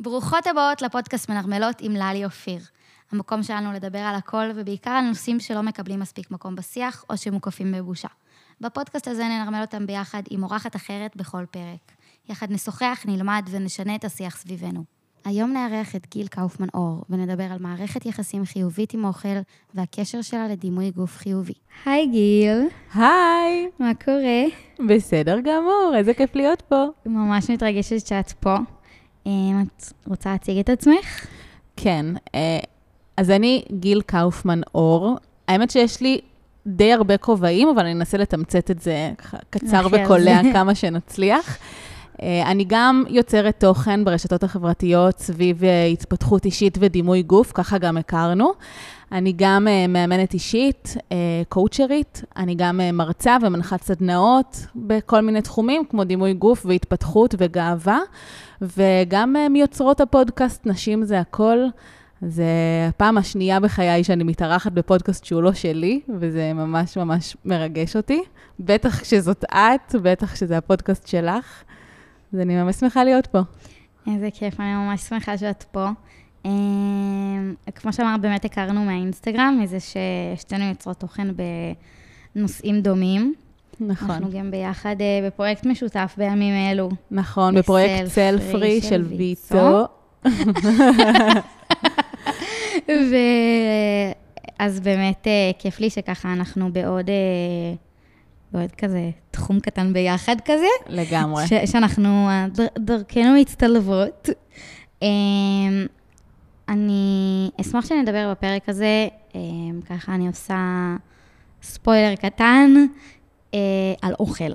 ברוכות הבאות לפודקאסט מנרמלות עם לאלי אופיר. המקום שלנו לדבר על הכל, ובעיקר על נושאים שלא מקבלים מספיק מקום בשיח, או שמוקפים בבושה. בפודקאסט הזה ננרמל אותם ביחד עם אורחת אחרת בכל פרק. יחד נשוחח, נלמד ונשנה את השיח סביבנו. היום נארח את גיל קאופמן אור, ונדבר על מערכת יחסים חיובית עם אוכל, והקשר שלה לדימוי גוף חיובי. היי גיל. היי. מה קורה? בסדר גמור, איזה כיף להיות פה. ממש מתרגשת שאת פה. את רוצה להציג את עצמך? כן. אז אני גיל קאופמן אור. האמת שיש לי די הרבה כובעים, אבל אני אנסה לתמצת את זה קצר וקולע כמה שנצליח. אני גם יוצרת תוכן ברשתות החברתיות סביב התפתחות אישית ודימוי גוף, ככה גם הכרנו. אני גם מאמנת אישית, קואוצ'רית, אני גם מרצה ומנחת סדנאות בכל מיני תחומים, כמו דימוי גוף והתפתחות וגאווה, וגם מיוצרות הפודקאסט נשים זה הכל. זה הפעם השנייה בחיי שאני מתארחת בפודקאסט שהוא לא שלי, וזה ממש ממש מרגש אותי. בטח שזאת את, בטח שזה הפודקאסט שלך. אז אני ממש שמחה להיות פה. איזה כיף, אני ממש שמחה שאת פה. כמו שאמרת, באמת הכרנו מהאינסטגרם, מזה ששתינו יוצרות תוכן בנושאים דומים. נכון. אנחנו גם ביחד בפרויקט משותף בימים אלו. נכון, בפרויקט סלפרי של ויצו. אז באמת כיף לי שככה אנחנו בעוד כזה תחום קטן ביחד כזה. לגמרי. שאנחנו דרכנו מצטלבות. אני אשמח שנדבר בפרק הזה, ככה אני עושה ספוילר קטן, על אוכל.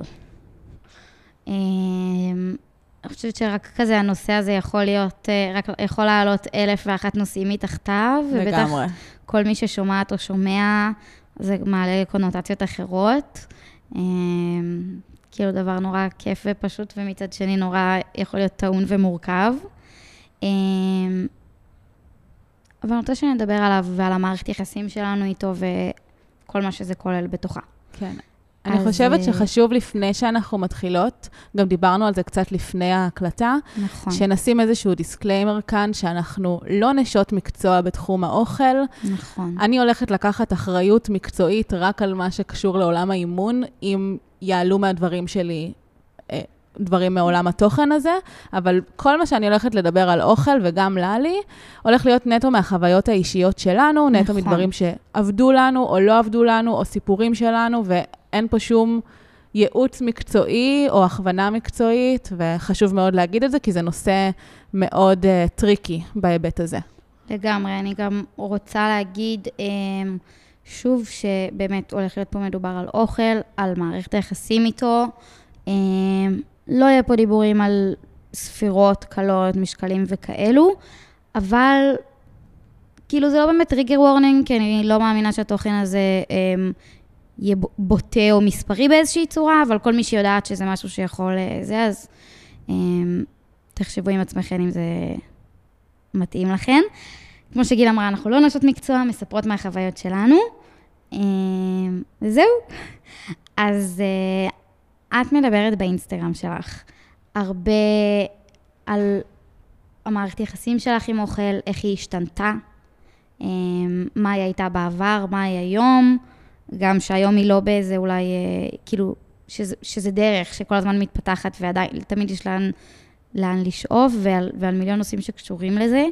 אני חושבת שרק כזה הנושא הזה יכול להיות, רק יכול לעלות 1,001 נושאים מתחתיו. לגמרי. ובטח כל מי ששומעת או שומע, זה מעלה קונוטציות אחרות. כאילו דבר נורא כיף ופשוט, ומצד שני נורא יכול להיות טעון ומורכב. אבל אני רוצה שנדבר עליו ועל המערכת יחסים שלנו איתו וכל מה שזה כולל בתוכה. כן. אני חושבת שחשוב לפני שאנחנו מתחילות, גם דיברנו על זה קצת לפני ההקלטה, נכון. שנשים איזשהו דיסקליימר כאן, שאנחנו לא נשות מקצוע בתחום האוכל. נכון. אני הולכת לקחת אחריות מקצועית רק על מה שקשור לעולם האימון, אם יעלו מהדברים שלי דברים מעולם התוכן הזה, אבל כל מה שאני הולכת לדבר על אוכל וגם לאלי, הולך להיות נטו מהחוויות האישיות שלנו, נטו נכון. מדברים שעבדו לנו או לא עבדו לנו, או סיפורים שלנו, ואין פה שום ייעוץ מקצועי או הכוונה מקצועית, וחשוב מאוד להגיד את זה, כי זה נושא מאוד טריקי בהיבט הזה. לגמרי, אני גם רוצה להגיד שוב שבאמת הולך להיות פה מדובר על אוכל, על מערכת היחסים איתו, לא יהיה פה דיבורים על ספירות, קלות, משקלים וכאלו, אבל כאילו זה לא באמת טריגר וורנינג, כי אני לא מאמינה שהתוכן הזה יהיה בוטה או מספרי באיזושהי צורה, אבל כל מי שיודעת שזה משהו שיכול זה, אז תחשבו עם עצמכם אם זה מתאים לכם. כמו שגיל אמרה, אנחנו לא נשות מקצוע, מספרות מהחוויות שלנו. וזהו. אז את מדברת באינסטגרם שלך הרבה על המערכת יחסים שלך עם אוכל, איך היא השתנתה, מה היא הייתה בעבר, מה היא היום, גם שהיום היא לא באיזה אולי, כאילו, שזה דרך שכל הזמן מתפתחת ועדיין, תמיד יש לאן לשאוף ועל מיליון נושאים שקשורים לזה.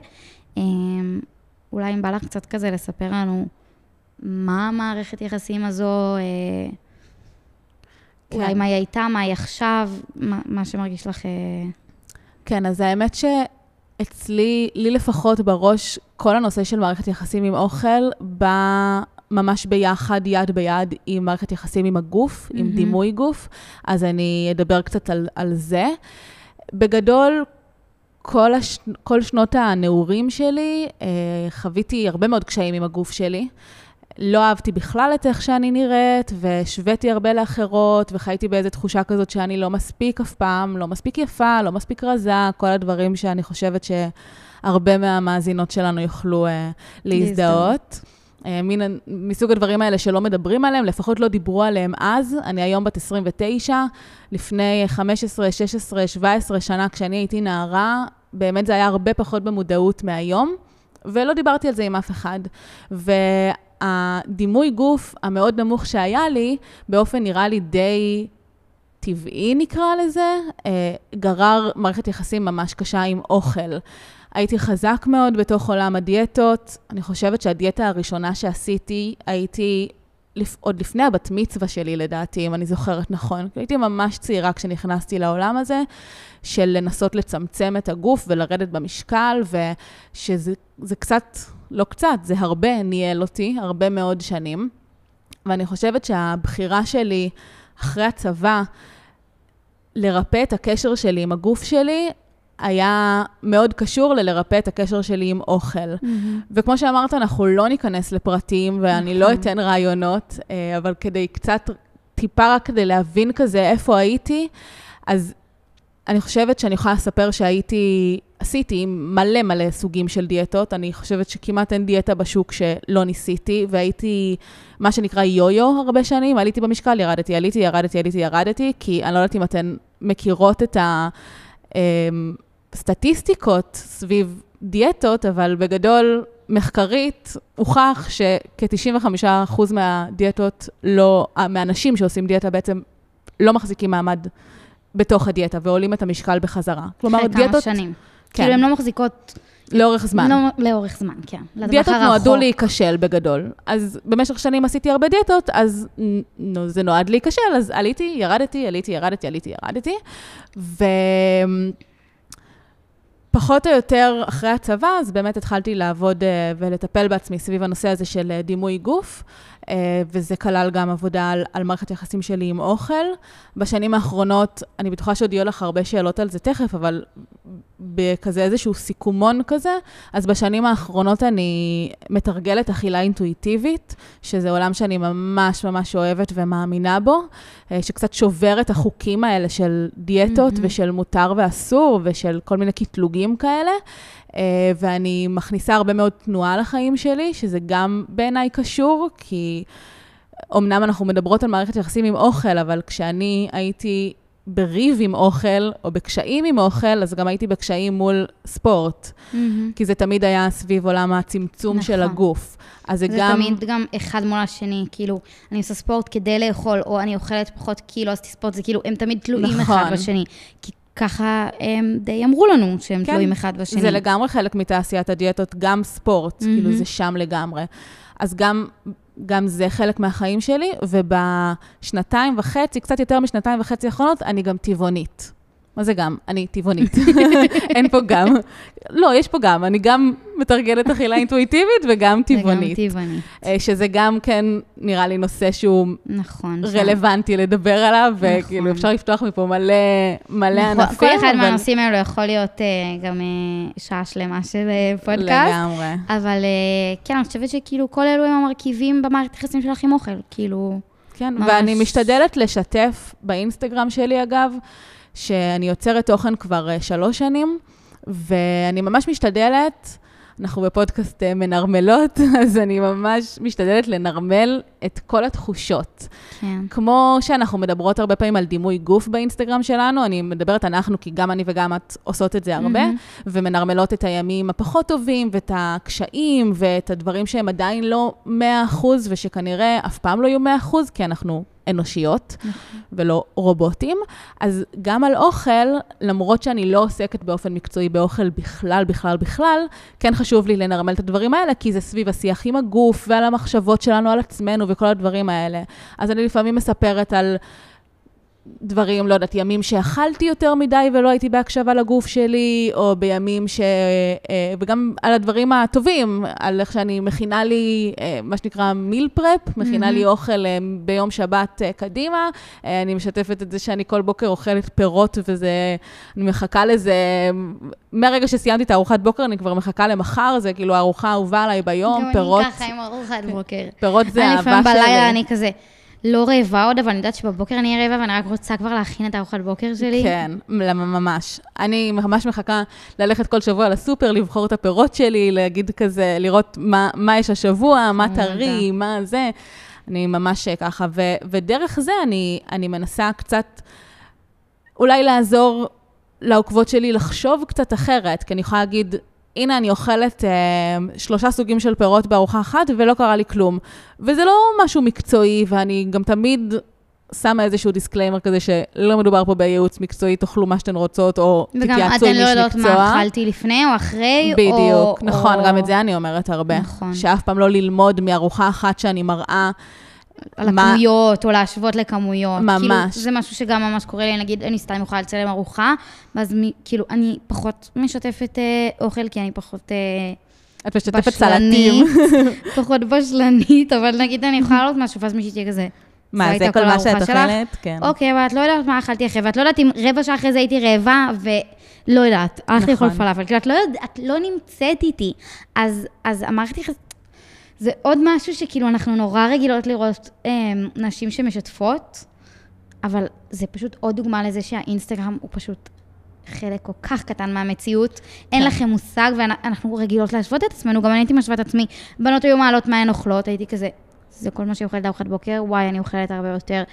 אולי אם בא לך קצת כזה לספר לנו מה המערכת יחסים הזו, אולי מה היא הייתה, מה היא עכשיו, מה שמרגיש לך. כן, אז האמת שאצלי, לי לפחות בראש, כל הנושא של מערכת יחסים עם אוכל, בא ממש ביחד, יד ביד, עם מערכת יחסים עם הגוף, עם דימוי גוף, אז אני אדבר קצת על זה. בגדול, כל שנות הנעורים שלי, חוויתי הרבה מאוד קשיים עם הגוף שלי, לא אהבתי בכלל את איך שאני נראית, ושוויתי הרבה לאחרות, וחייתי באיזו תחושה כזאת שאני לא מספיק אף פעם, לא מספיק יפה, לא מספיק רזה, כל הדברים שאני חושבת שהרבה מהמאזינות שלנו יוכלו להזדהות. מסוג הדברים האלה שלא מדברים עליהם, לפחות לא דיברו עליהם אז. אני היום בת 29, לפני 15, 16, 17 שנה, כשאני הייתי נערה, באמת זה היה הרבה פחות במודעות מהיום, ולא דיברתי על זה עם אף אחד. והדימוי גוף המאוד נמוך שהיה לי, באופן נראה לי די טבעי נקרא לזה, גרר מערכת יחסים ממש קשה עם אוכל. הייתי חזק מאוד בתוך עולם הדיאטות. אני חושבת שהדיאטה הראשונה שעשיתי, הייתי עוד לפני הבת מצווה שלי לדעתי, אם אני זוכרת נכון. הייתי ממש צעירה כשנכנסתי לעולם הזה, של לנסות לצמצם את הגוף ולרדת במשקל, ושזה קצת, לא קצת, זה הרבה ניהל אותי, הרבה מאוד שנים. ואני חושבת שהבחירה שלי אחרי הצבא, לרפא את הקשר שלי עם הגוף שלי, היה מאוד קשור ללרפא את הקשר שלי עם אוכל. וכמו שאמרת, אנחנו לא ניכנס לפרטים, ואני לא אתן רעיונות, אבל כדי קצת, טיפה רק כדי להבין כזה איפה הייתי, אז אני חושבת שאני יכולה לספר עשיתי מלא מלא סוגים של דיאטות, אני חושבת שכמעט אין דיאטה בשוק שלא ניסיתי, והייתי מה שנקרא יו-יו הרבה שנים, עליתי במשקל, ירדתי, כי אני לא יודעת אם אתן מכירות את הסטטיסטיקות סביב דיאטות, אבל בגדול מחקרית הוכח שכ-95% מהדיאטות לא, מהאנשים שעושים דיאטה בעצם לא מחזיקים מעמד בתוך הדיאטה, ועולים את המשקל בחזרה. כלומר, דיאטות... כן. כאילו הן לא מחזיקות... לאורך זמן. לא, לאורך זמן, כן. דיאטות נועדו להיכשל בגדול. אז במשך שנים עשיתי הרבה דיאטות, אז זה נועד להיכשל, אז עליתי, ירדתי. ופחות או יותר אחרי הצבא, אז באמת התחלתי לעבוד ולטפל בעצמי סביב הנושא הזה של דימוי גוף, וזה כלל גם עבודה על מערכת יחסים שלי עם אוכל. בשנים האחרונות, אני בטוחה שעוד יהיו לך הרבה שאלות על זה תכף, אבל בכזה איזשהו סיכומון כזה, אז בשנים האחרונות אני מתרגלת אכילה אינטואיטיבית, שזה עולם שאני ממש ממש אוהבת ומאמינה בו, שקצת שובר את החוקים האלה של דיאטות ושל מותר ואסור, ושל כל מיני קטלוגים כאלה, ואני מכניסה הרבה מאוד תנועה לחיים שלי, שזה גם בעיניי קשור, כי אמנם אנחנו מדברות על מערכת יחסים עם אוכל, אבל כשאני הייתי בריב עם אוכל, או בקשיים עם אוכל, אז גם הייתי בקשיים מול ספורט. כי זה תמיד היה סביב עולם הצמצום של הגוף. אז זה גם... תמיד גם אחד מול השני, כאילו, אני עושה ספורט כדי לאכול, או אני אוכלת פחות קילו, אז תספורט, זה כאילו, הם תמיד תלויים אחד בשני. כי ככה הם די אמרו לנו שהם תלויים אחד בשני. זה לגמרי חלק מתעשיית הדיאטות, גם ספורט, כאילו זה שם לגמרי. אז גם זה חלק מהחיים שלי, ובשנתיים וחצי, קצת יותר משנתיים וחצי האחרונות, אני גם טבעונית. מה זה גם? אני טבעונית. אין פה גם. לא, יש פה גם. אני גם מתרגלת אכילה אינטואיטיבית, וגם טבעונית. שזה גם כן נראה לי נושא שהוא רלוונטי לדבר עליו, וכאילו אפשר לפתוח מפה מלא ענפים. כל אחד מהנושאים האלו יכול להיות גם שעה שלמה של פודקאסט. לגמרי. אבל כן, אני חושבת שכאילו כל אלו הם המרכיבים במערכת יחסים שלך עם אוכל. כאילו... כן, ואני משתדלת לשתף באינסטגרם שלי אגב, שאני יוצרת תוכן כבר 3 שנים, ואני ממש משתדלת, אנחנו בפודקאסט מנרמלות, אז אני ממש משתדלת לנרמל את כל התחושות. כן. כמו שאנחנו מדברות הרבה פעמים על דימוי גוף באינסטגרם שלנו, אני מדברת אנחנו, כי גם אני וגם את עושות את זה הרבה, ומנרמלות את הימים הפחות טובים, ואת הקשיים, ואת הדברים שהם עדיין לא 100%, ושכנראה אף פעם לא יהיו 100%, כי אנחנו... אנושיות ולא רובוטים. אז גם על אוכל, למרות שאני לא עוסקת באופן מקצועי באוכל בכלל, כן חשוב לי לנרמל את הדברים האלה, כי זה סביב השיח עם הגוף ועל המחשבות שלנו על עצמנו וכל הדברים האלה. אז אני לפעמים מספרת על דברים, לא יודעת, ימים שאכלתי יותר מדי ולא הייתי בהקשבה לגוף שלי, או בימים וגם על הדברים הטובים, על איך שאני מכינה לי, מה שנקרא מיל פרפ, מכינה לי אוכל ביום שבת קדימה, אני משתפת את זה שאני כל בוקר אוכלת פירות, וזה, אני מחכה לזה, מהרגע שסיימתי את הארוחת בוקר, אני כבר מחכה למחר, זה כאילו הארוחה הובאה עליי ביום, פירות. גם אני ככה עם ארוחת בוקר. פירות זה אהבה שלי. אני לפעמים בלילה אני כזה... לא רעבה עוד, אבל אני יודעת שבבוקר אני רעבה, ואני רק רוצה כבר להכין את הארוחת בוקר שלי. כן, ממש. אני ממש מחכה ללכת כל שבוע לסופר, לבחור את הפירות שלי, להגיד כזה, לראות מה יש השבוע, מה טרי, מה זה. אני ממש ככה, ודרך זה אני מנסה קצת, אולי לעזור לעוקבות שלי לחשוב קצת אחרת, כי אני יכולה להגיד, הנה אני אוכלת 3 סוגים של פירות בארוחה אחת ולא קרה לי כלום. וזה לא משהו מקצועי, ואני גם תמיד שמה איזשהו דיסקליימר כזה שלא מדובר פה בייעוץ מקצועי, תאכלו מה שאתן רוצות, או תתייעצו עם איש מקצוע. וגם אתן לא יודעות מה אכלתי לפני או אחרי. בדיוק, נכון, גם את זה אני אומרת הרבה. נכון. שאף פעם לא ללמוד מארוחה אחת שאני מראה. על הכמויות, או להשוות לכמויות. ממש. כאילו, זה משהו שגם ממש קורה לי, נגיד, אני סתם יכולה לצלם ארוחה, ואז כאילו, אני פחות משתפת אוכל, כי אני פחות... את משתפת סלטים. פחות בשלנית, אבל נגיד, אני יכולה לעלות משהו, ואז מישהי תהיה כזה. מה, זה כל מה שאת אוכלת? כן. אוקיי, ואת לא יודעת מה אכלתי אחרי, ואת לא יודעת אם רבע שעה אחרי זה הייתי רעבה, ולא יודעת, אחרי כל פלאפל, כאילו, את לא נמצאת איתי. אז אמרתי זה עוד משהו שכאילו אנחנו נורא רגילות לראות נשים שמשתפות, אבל זה פשוט עוד דוגמה לזה שהאינסטגרם הוא פשוט חלק כל כך קטן מהמציאות, אין לכם מושג, ואנחנו רגילות להשוות את עצמנו, גם אני הייתי משוות עצמי, בנות היו מעלות מה הן אוכלות, הייתי כזה, זה כל מה שאוכלת ארוחת בוקר, וואי, אני אוכלת הרבה יותר,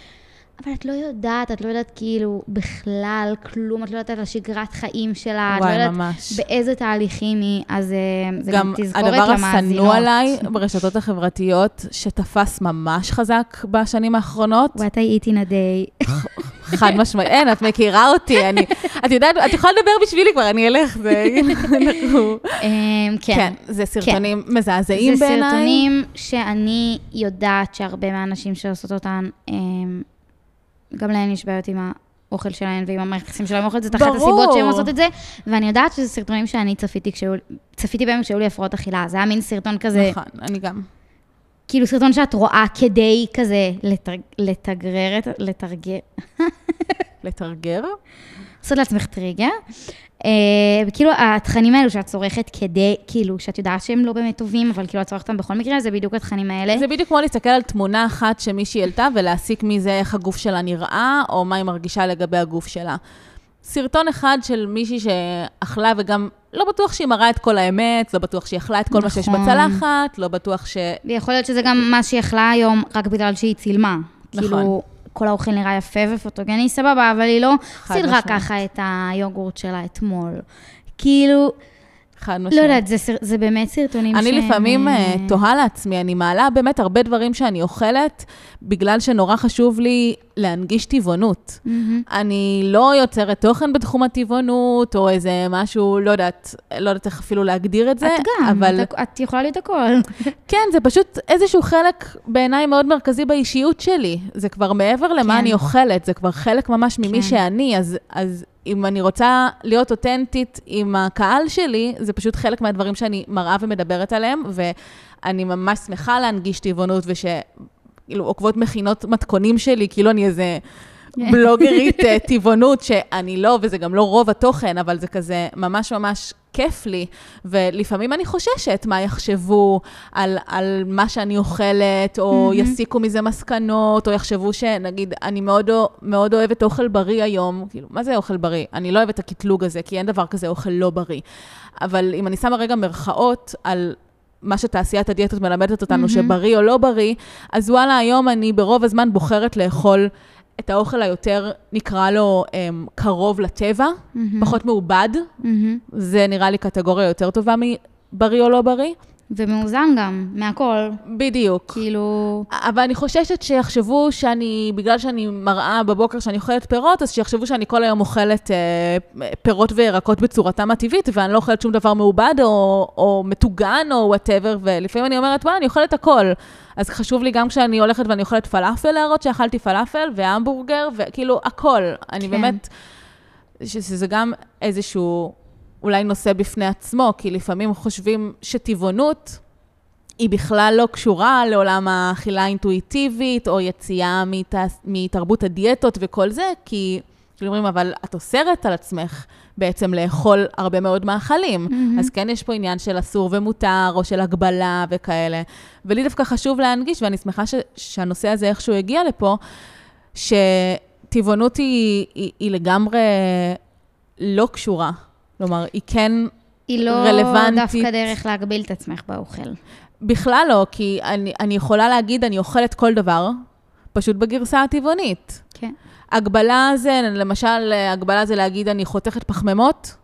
אבל את לא יודעת כאילו בכלל כלום, את לא יודעת על השגרת חיים שלה, וואי, את לא יודעת ממש. באיזה תהליכים היא, אז זה גם תזכורת למאזינות. הדבר הסנוע עליי ברשתות החברתיות, שתפס ממש חזק בשנים האחרונות. ואתה הייתי נדי. חד משמעית, אין, את מכירה אותי, את יודעת, את יכולה לדבר בשבילי כבר, אני אלך, זה נכון. כן. זה סרטונים מזעזעים בעיניי. זה סרטונים שאני יודעת שהרבה מהאנשים שעושות אותן, גם להן יש בעיות עם האוכל שלהן ועם המרחסים שלהם אוכל, זאת אחת הסיבות שהן עושות את זה, ואני יודעת שזה סרטונים שאני צפיתי בהם כשהיו לי הפרעות אכילה, זה היה מין סרטון כזה. נכון, אני גם. כאילו סרטון שאת רואה כדי כזה לתרגר? לעשות לעצמך טריגר. כאילו התכנים האלו שאת צורכת כדי, כאילו שאת יודעת שהם לא באמת טובים, אבל כאילו את צורכת אותם בכל מקרה, זה בדיוק התכנים האלה. זה בדיוק כמו להסתכל על תמונה אחת שמישהי העלתה, ולהסיק מזה איך הגוף שלה נראה, או מה היא מרגישה לגבי הגוף שלה. סרטון אחד של מישהי שאכלה וגם לא בטוח שהיא מראה את כל האמת, לא בטוח שהיא אכלה את כל מה שיש בצלחת, לא בטוח ש... ויכול להיות שזה גם מה שהיא אכלה היום, רק בגלל שהיא צילמה. כאילו... כל האוכל נראה יפה ופוטוגני, סבבה, אבל היא לא סדרה ככה את היוגורט שלה אתמול. כאילו, לא יודעת, זה באמת סרטונים אני לפעמים תוהה לעצמי, אני מעלה באמת הרבה דברים שאני אוכלת, בגלל שנורא חשוב לי להנגיש טבעונות. אני לא יוצרת תוכן בתחום הטבעונות, או איזה משהו, לא יודעת איך אפילו להגדיר את זה. את גם, את יכולה להיות הכל. כן, זה פשוט איזשהו חלק בעיניי מאוד מרכזי באישיות שלי. זה כבר מעבר למה אני אוכלת, זה כבר חלק ממש ממי שאני, אז אם אני רוצה להיות אותנטית עם הקהל שלי, זה פשוט חלק מהדברים שאני מראה ומדברת עליהם, ואני ממש שמחה להנגיש טבעונות, כאילו עוקבות מכינות מתכונים שלי, כאילו אני איזה בלוגרית טבעונות, שאני לא, וזה גם לא רוב התוכן, אבל זה כזה ממש ממש כיף לי, ולפעמים אני חוששת מה יחשבו על מה שאני אוכלת, או יסיקו מזה מסקנות, או יחשבו שנגיד, אני מאוד, מאוד אוהבת אוכל בריא היום, כאילו, מה זה אוכל בריא? אני לא אוהבת את הקטלוג הזה, כי אין דבר כזה אוכל לא בריא. אבל אם אני שמה רגע מרכאות על... מה שתעשיית הדיאטות מלמדת אותנו, שבריא או לא בריא, אז וואלה, היום אני ברוב הזמן בוחרת לאכול את האוכל היותר, נקרא לו קרוב לטבע, פחות מעובד, זה נראה לי קטגוריה יותר טובה מבריא או לא בריא. ומאוזן גם, מהכל. בדיוק. כאילו... אבל אני חוששת שיחשבו שאני, בגלל שאני מראה בבוקר שאני אוכלת פירות, אז שיחשבו שאני כל היום אוכלת פירות וירקות בצורתם הטבעית, ואני לא אוכלת שום דבר מעובד, או מתוגן, או whatever, ולפעמים אני אומרת, וואי, אני אוכלת הכל. אז חשוב לי גם כשאני הולכת ואני אוכלת פלאפל להראות, שאכלתי פלאפל והמבורגר, וכאילו, הכל. אני באמת... שזה גם איזשהו... אולי נושא בפני עצמו, כי לפעמים חושבים שטבעונות היא בכלל לא קשורה לעולם האכילה האינטואיטיבית, או יציאה מתרבות הדיאטות וכל זה, כי אומרים, אבל את אוסרת על עצמך בעצם לאכול הרבה מאוד מאכלים. אז כן, יש פה עניין של אסור ומותר, או של הגבלה וכאלה. ולי דווקא חשוב להנגיש, ואני שמחה שהנושא הזה איכשהו הגיע לפה, שטבעונות היא לגמרי לא קשורה. כלומר, היא כן היא רלוונטית. היא לא דווקא דרך להגביל את עצמך באוכל. בכלל לא, כי אני יכולה להגיד, אני אוכלת כל דבר, פשוט בגרסה הטבעונית. כן. הגבלה זה, למשל, הגבלה זה להגיד, אני חותכת פחממות.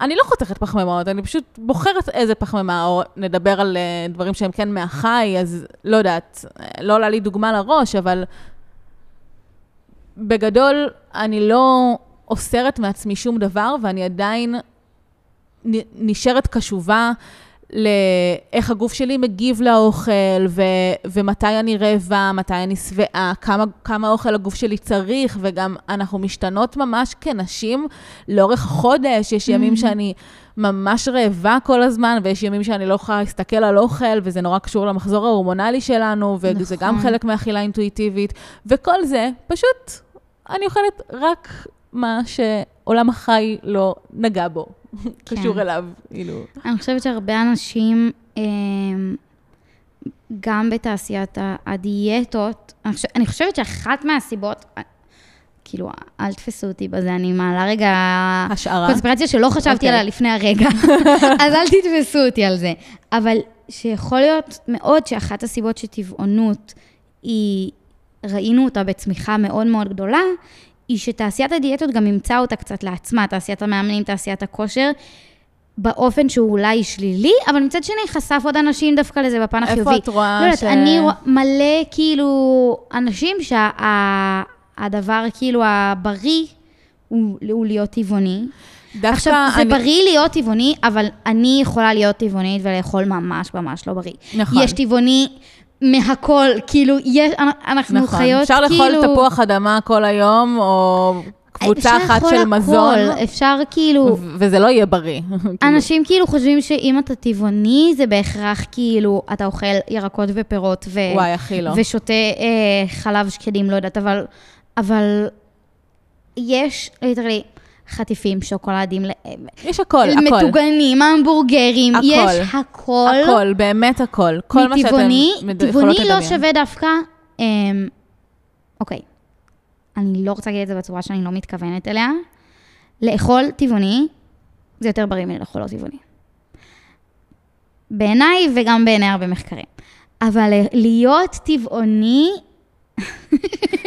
אני לא חותכת פחממות, אני פשוט בוחרת איזה פחממה, או נדבר על דברים שהם כן מהחי, אז לא יודעת, לא עולה לי דוגמה לראש, אבל בגדול אני לא אוסרת מעצמי שום דבר, ואני עדיין נשארת קשובה לאיך הגוף שלי מגיב לאוכל, ומתי אני רעבה, מתי אני שבעה, כמה אוכל הגוף שלי צריך, וגם אנחנו משתנות ממש כנשים לאורך חודש. יש ימים שאני ממש רעבה כל הזמן, ויש ימים שאני לא יכולה להסתכל על אוכל, וזה נורא קשור למחזור ההורמונלי שלנו, וזה גם חלק מהאכילה אינטואיטיבית, וכל זה פשוט אני אוכלת רק מה שעולם החי לא נגע בו. קשור אליו, אילו. אני חושבת שהרבה אנשים, גם בתעשיית הדיאטות, אני חושבת שאחת מהסיבות, כאילו, אל תפסו אותי בזה, אני מעלה רגע... השערה. קונספירציה שלא חשבתי עליה לפני הרגע, אז אל תתפסו אותי על זה. אבל שיכול להיות מאוד שאחת הסיבות שטבעונות, ראינו אותה בצמיחה מאוד מאוד גדולה, היא שתעשיית הדיאטות גם ימצא אותה קצת לעצמה, תעשיית המאמנים, תעשיית הכושר, באופן שהוא אולי שלילי, אבל מצד שני חשף עוד אנשים דווקא לזה בפן החיובי. איפה את רואה? לא יודעת, אני מלא כאילו אנשים שהדבר כאילו הבריא הוא להיות טבעוני. עכשיו, זה בריא להיות טבעוני, אבל אני יכולה להיות טבעונית ולאכול ממש ממש לא בריא. נכון. יש טבעוני... מהכל, כאילו, אנחנו נכון. חיות אפשר כאילו... אפשר לאכול תפוח אדמה כל היום, או קבוצה אחת של מזון. אפשר כאילו... וזה לא יהיה בריא. אנשים כאילו חושבים שאם אתה טבעוני, זה בהכרח כאילו, אתה אוכל ירקות ופירות, וואי, הכי לא. ושותה חלב שקדים, לא יודעת, אבל יש, ליטרלי, חטיפים, שוקולדים, יש הכל, מתוגנים, המבורגרים, הכל, יש הכל. הכל, באמת הכל. כל מה שאתם יכולות לדמיין. לא שווה דווקא, אוקיי, אני לא רוצה להגיד את זה בצורה שאני לא מתכוונת אליה. לאכול טבעוני, זה יותר בריא מלאכול לא טבעוני. בעיניי וגם בעיני הרבה מחקרים. אבל להיות טבעוני,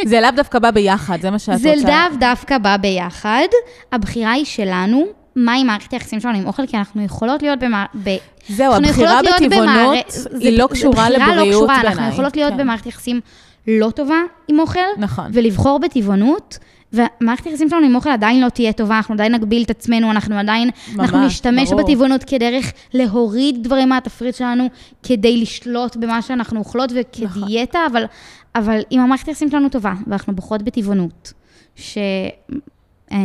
זה לאו דווקא בא ביחד, זה מה שאת רוצה. זה לאו דווקא בא ביחד, הבחירה היא שלנו, מה עם מערכת היחסים שלנו עם אוכל, כי אנחנו יכולות להיות זהו, הבחירה בטבעונות היא לא קשורה לבריאות בעיניי. אנחנו יכולות להיות במערכת יחסים לא טובה עם אוכל, ולבחור בטבעונות, ומערכת היחסים שלנו עם אוכל עדיין לא תהיה טובה, אנחנו עדיין נגביל את עצמנו, אנחנו עדיין, אנחנו נשתמש בטבעונות כדרך להוריד דברים מהתפריט שלנו, כדי לשלוט במה שאנחנו אוכלות וכדיאטה, אבל אם המערכת היחסים שלנו טובה, ואנחנו בוחרות בטבעונות, שבעיני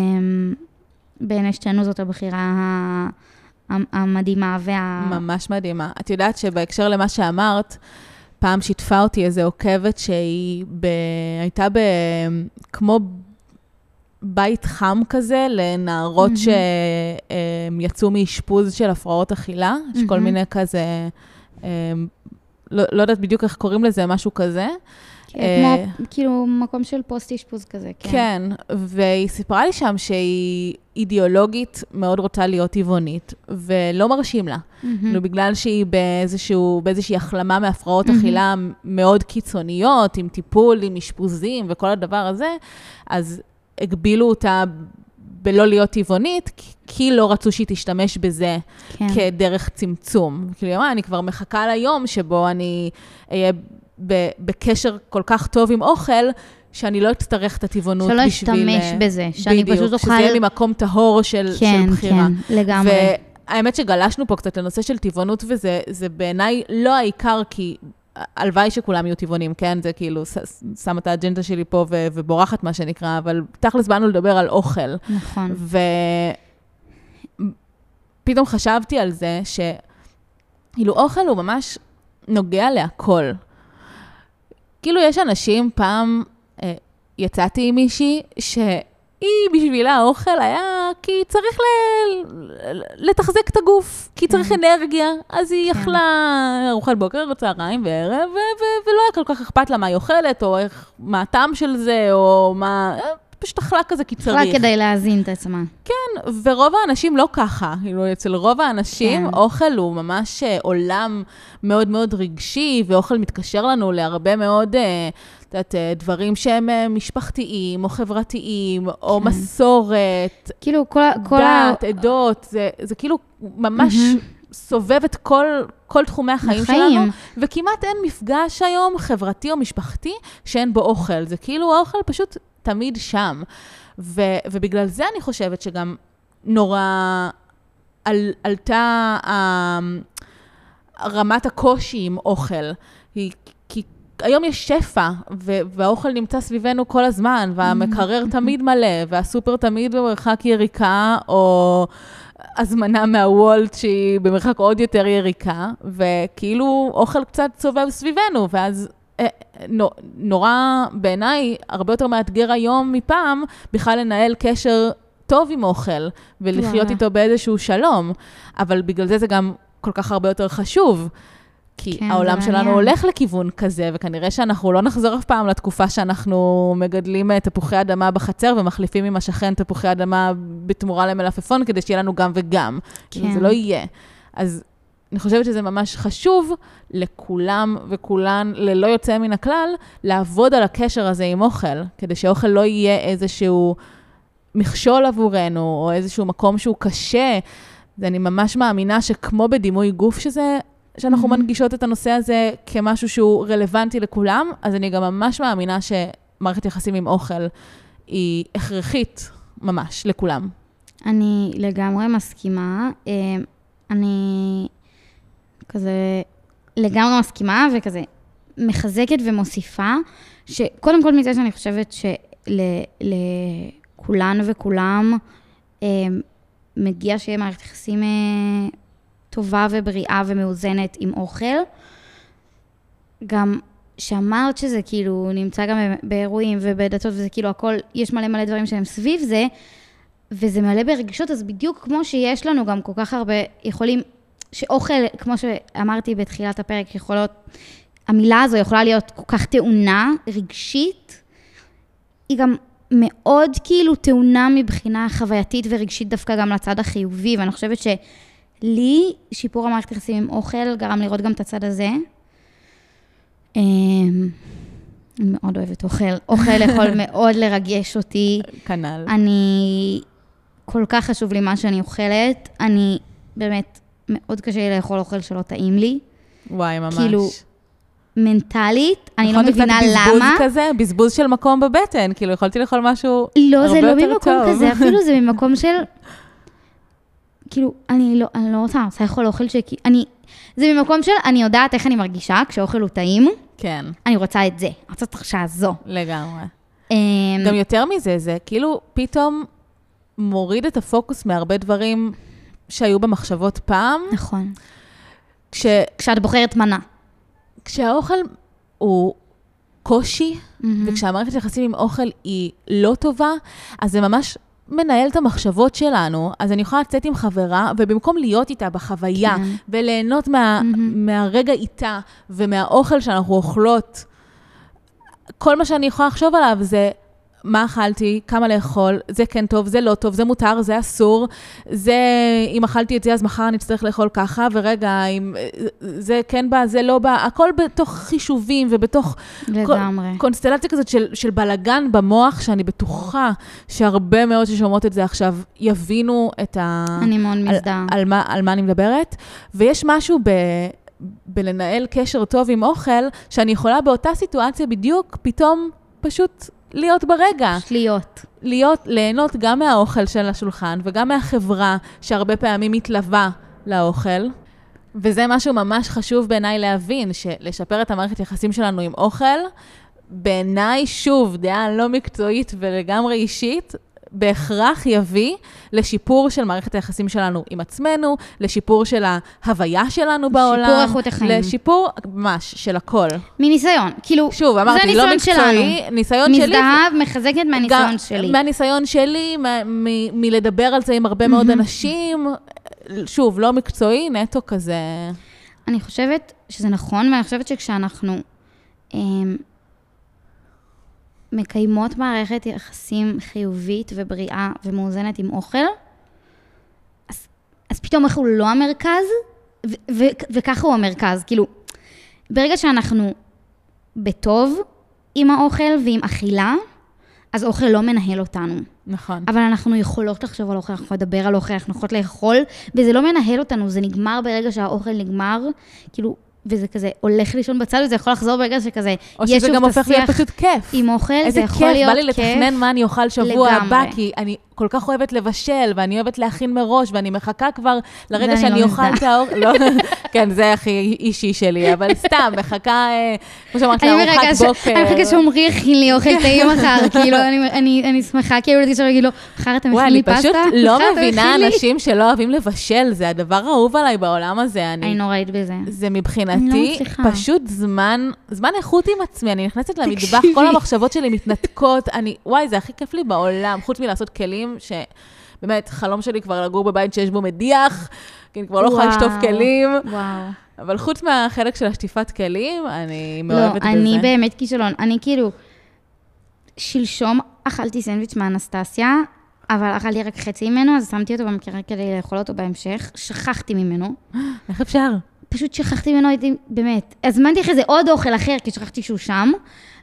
שתינו זאת הבחירה המדהימה ממש מדהימה. את יודעת שבהקשר למה שאמרת, פעם שיתפה אותי איזו עוקבת שהיא הייתה כמו בית חם כזה לנערות שיצאו מאשפוז של הפרעות אכילה, שכל מיני כזה... לא יודעת בדיוק איך קוראים לזה, משהו כזה. כאילו מקום של פוסט-אשפוז כזה, כן. כן, והיא סיפרה לי שם שהיא אידיאולוגית מאוד רוצה להיות טבעונית, ולא מרשים לה. בגלל שהיא באיזושהי החלמה מהפרעות אכילה מאוד קיצוניות, עם טיפול, עם אשפוזים וכל הדבר הזה, אז הגבילו אותה בלא להיות טבעונית, כי לא רצו שהיא תשתמש בזה כדרך צמצום. כלומר, אני כבר מחכה ליום שבו אני אהיה בקשר כל כך טוב עם אוכל, שאני לא אצטרך את הטבעונות בשביל... שלא אשתמש בזה, שאני פשוט אוכל... שזה יהיה לי מקום טהור של בחירה. כן, לגמרי. והאמת שגלשנו פה קצת לנושא של טבעונות, וזה בעיניי לא העיקר, כי... הלוואי שכולם יהיו טבעונים, כן? זה כאילו, שם את האג'נדה שלי פה ובורחת מה שנקרא, אבל תכלס באנו לדבר על אוכל. נכון. ופתאום חשבתי על זה שאילו אוכל הוא ממש נוגע להכל. כאילו יש אנשים, פעם יצאתי עם מישהי היא בשבילה האוכל היה, כי צריך לתחזק את הגוף, כי צריך אנרגיה, אז היא אכלה ארוחת בוקר, צהריים וערב, ולא היה כל כך אכפת לה מה היא אוכלת, או מה הטעם של זה, או מה... פשוט אכלה כזה כי צריך. אכלה כדי להזין את עצמה. כן, ורוב האנשים לא ככה. אצל רוב האנשים אוכל הוא ממש עולם מאוד מאוד רגשי, ואוכל מתקשר לנו להרבה מאוד דברים שהם משפחתיים, או חברתיים, או מסורת, כאילו כל דת, עדות, זה כאילו ממש סובב את כל תחומי החיים שלנו, וכמעט אין מפגש היום חברתי או משפחתי שאין בו אוכל. זה כאילו האוכל פשוט תמיד שם. ובגלל זה אני חושבת שגם נורא עלתה רמת הקושי עם אוכל. כי היום יש שפע, והאוכל נמצא סביבנו כל הזמן, והמקרר תמיד מלא, והסופר תמיד במרחק יריקה, או הזמנה מהוולט שהיא במרחק עוד יותר יריקה, וכאילו אוכל קצת סובב סביבנו, ואז נורא בעיניי הרבה יותר מאתגר היום מפעם, בכלל לנהל קשר טוב עם אוכל, ולחיות איתו באיזשהו שלום, אבל בגלל זה גם כל כך הרבה יותר חשוב, כי כן, העולם שלנו מעניין. הולך לכיוון כזה, וכנראה שאנחנו לא נחזור אף פעם לתקופה שאנחנו מגדלים תפוחי אדמה בחצר, ומחליפים עם השכן תפוחי אדמה בתמורה למלפפון, כדי שיהיה לנו גם וגם. כן. זה לא יהיה. אז אני חושבת שזה ממש חשוב לכולם וכולן, ללא יוצא מן הכלל, לעבוד על הקשר הזה עם אוכל, כדי שאוכל לא יהיה איזשהו מכשול עבורנו, או איזשהו מקום שהוא קשה. אני ממש מאמינה שכמו בדימוי גוף שזה, שאנחנו מנגישות את הנושא הזה כמשהו שהוא רלוונטי לכולם, אז אני גם ממש מאמינה שמערכת יחסים עם אוכל היא הכרחית ממש לכולם. אני לגמרי מסכימה. אני כזה לגמרי מסכימה וכזה מחזקת ומוסיפה, שקודם כל מזה שאני חושבת שלכולן וכולם מגיע שיהיה מערכת יחסים טובה ובריאה ומאוזנת עם אוכל. גם שאמרת שזה כאילו נמצא גם באירועים ובדתות, וזה כאילו הכל, יש מלא מלא דברים שהם סביב זה, וזה מלא ברגישות, אז בדיוק כמו שיש לנו גם כל כך הרבה יכולים, שאוכל, כמו שאמרתי בתחילת הפרק, יכולות, המילה הזו יכולה להיות כל כך טעונה, רגשית, היא גם מאוד כאילו טעונה מבחינה חווייתית ורגשית, דווקא גם לצד החיובי, ואני חושבת ש לי, שיפור המערכת יחסים עם אוכל, גרם לראות גם את הצד הזה. אני מאוד אוהבת אוכל. אוכל יכול מאוד לרגש אותי. כנל. אני, כל כך חשוב לי מה שאני אוכלת. אני, באמת, מאוד קשה לי לאכול אוכל שלא טעים לי. וואי, ממש. כאילו, מנטלית, אני לא מבינה למה. בזבוז כזה, בזבוז של מקום בבטן. כאילו, יכולתי לאכול משהו הרבה יותר טוב. לא, זה לא ממקום כזה, אפילו זה ממקום של כאילו, אני לא רוצה לאכול אוכל זה ממקום של, אני יודעת איך אני מרגישה, כשאוכל הוא טעים. כן. אני רוצה את זה. אני רוצה את התחושה הזו. לגמרי. גם יותר מזה, זה כאילו, פתאום מוריד את הפוקוס מהרבה דברים שהיו במחשבות פעם. נכון. כשאת בוחרת מנה. כשהאוכל הוא קושי, וכשהמערכת יחסים עם אוכל היא לא טובה, אז זה ממש מנהל את המחשבות שלנו, אז אני יכולה לצאת עם חברה, ובמקום להיות איתה בחוויה, כן. וליהנות מהרגע איתה, ומהאוכל שאנחנו אוכלות, כל מה שאני יכולה לחשוב עליו זה, מה אכלתי, כמה לאכול, זה כן טוב, זה לא טוב, זה מותר, זה אסור, זה, אם אכלתי את זה, אז מחר אני אצטרך לאכול ככה, ורגע, אם זה כן בא, זה לא בא, הכל בתוך חישובים, ובתוך קונסטלציה כזאת של בלגן במוח, שאני בטוחה שהרבה מאוד ששומעות את זה עכשיו, יבינו את אני מאוד מזדהה. על מה אני מדברת, ויש משהו בלנהל קשר טוב עם אוכל, שאני יכולה באותה סיטואציה בדיוק, פתאום פשוט להיות ברגע. להיות, ליהנות גם מהאוכל של השולחן, וגם מהחברה שהרבה פעמים מתלווה לאוכל. וזה משהו ממש חשוב בעיניי להבין, שלשפר את המערכת יחסים שלנו עם אוכל, בעיניי שוב, דעה לא מקצועית ולגמרי אישית, בהכרח יביא לשיפור של מערכת היחסים שלנו עם עצמנו, לשיפור של ההוויה שלנו בעולם. לשיפור איכות החיים. לשיפור ממש של הכל. מניסיון. כאילו, שוב, אמרתי, לא מקצועי, ניסיון שלי. מזדהב, מחזקת מהניסיון שלי. מהניסיון שלי, מלדבר על זה עם הרבה מאוד אנשים. שוב, לא מקצועי, נטו כזה. אני חושבת שזה נכון, ואני חושבת שכשאנחנו מקיימות מערכת יחסים חיובית ובריאה ומאוזנת עם אוכל, אז פתאום אנחנו לא המרכז, וככה הוא המרכז, כאילו, ברגע שאנחנו בטוב עם האוכל ועם אכילה, אז אוכל לא מנהל אותנו. נכון. אבל אנחנו יכולות לחשוב על אוכל, אנחנו נדבר על אוכל, אנחנו יכולות לאכול, וזה לא מנהל אותנו, זה נגמר ברגע שהאוכל נגמר, כאילו, וזה כזה הולך לישון בצד, וזה יכול לחזור ברגע שכזה, או שזה גם הופך להיות פשוט כיף. עם אוכל, זה יכול להיות כיף. בא לי לתכנן מה אני אוכל שבוע הבא, כי אני כל כך אוהבת לבשל, ואני אוהבת להכין מראש, ואני מחכה כבר לרגע שאני אוכל את האוכל. כן, זה הכי אישי שלי, אבל סתם, מחכה, כמו שאמרת לה, ארוחת בוקר. אני מחכה שאומרי, הכין לי אוכל טעים מחר, כאילו, אני שמחה, כאילו, לדעת שרגיל, לא, מחר אתה מכין לי פסטה? וואי, אני פשוט לא מבינה אנשים שלא אוהבים לבשל, זה הדבר האהוב עליי בעולם הזה. אני נוראית בזה. זה מבחינתי, פשוט זמן איכות עם עצמי, אני נכנסת למטבח, כל המחשבות שלי מתנתקות, וואי, זה הכי כיף לי בעולם, חוץ מלעשות כלים, שבאמת, חלום שלי כבר לגור בבית שיש בו מדיח, כן, כבר לא יכולה לשטוף כלים. וואו. אבל חוץ מהחלק של השטיפת כלים, אני מאוהבת בזה. לא, אני באמת כישלון. אני כאילו, שלשום אכלתי סנדוויץ' מאנסטסיה, אבל אכלתי רק חצי ממנו, אז שמתי אותו במקרה כדי לאכול אותו בהמשך. שכחתי ממנו. איך אפשר? פשוט שכחתי ממנו, הייתי, באמת. הזמנתי אחרי זה עוד אוכל אחר, כי שכחתי שהוא שם,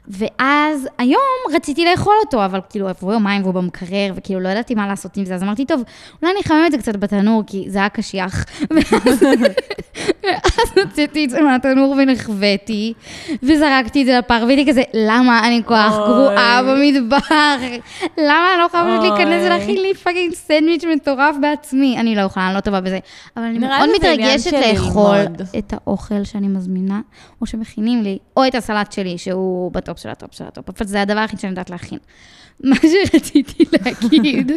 ואז היום רציתי לאכול אותו, אבל כאילו, עברו יומיים והוא במקרר, וכאילו לא ידעתי מה לעשות עם זה, אז אמרתי, טוב, אולי אני אחמם את זה קצת בתנור, כי זה היה קשיח. ואז הוצאתי את זה מהתנור ונחוויתי, וזרקתי את זה לפח, והייתי כזה, למה אני כוח גרועה במטבח? למה אני לא חייבת להיכנס ולהכין לי פאקינג סנדוויץ' מטורף בעצמי? אני לא אוכלה, אני לא טובה בזה, אבל אני מאוד מתרגשת לאכול את האוכל שאני מזמינה, או שמכינים לי, או את הסלט שלי, שהוא בטופ של הטופ של הטופ, אבל זה הדבר הכי שאני יודעת להכין. מה שרציתי להגיד,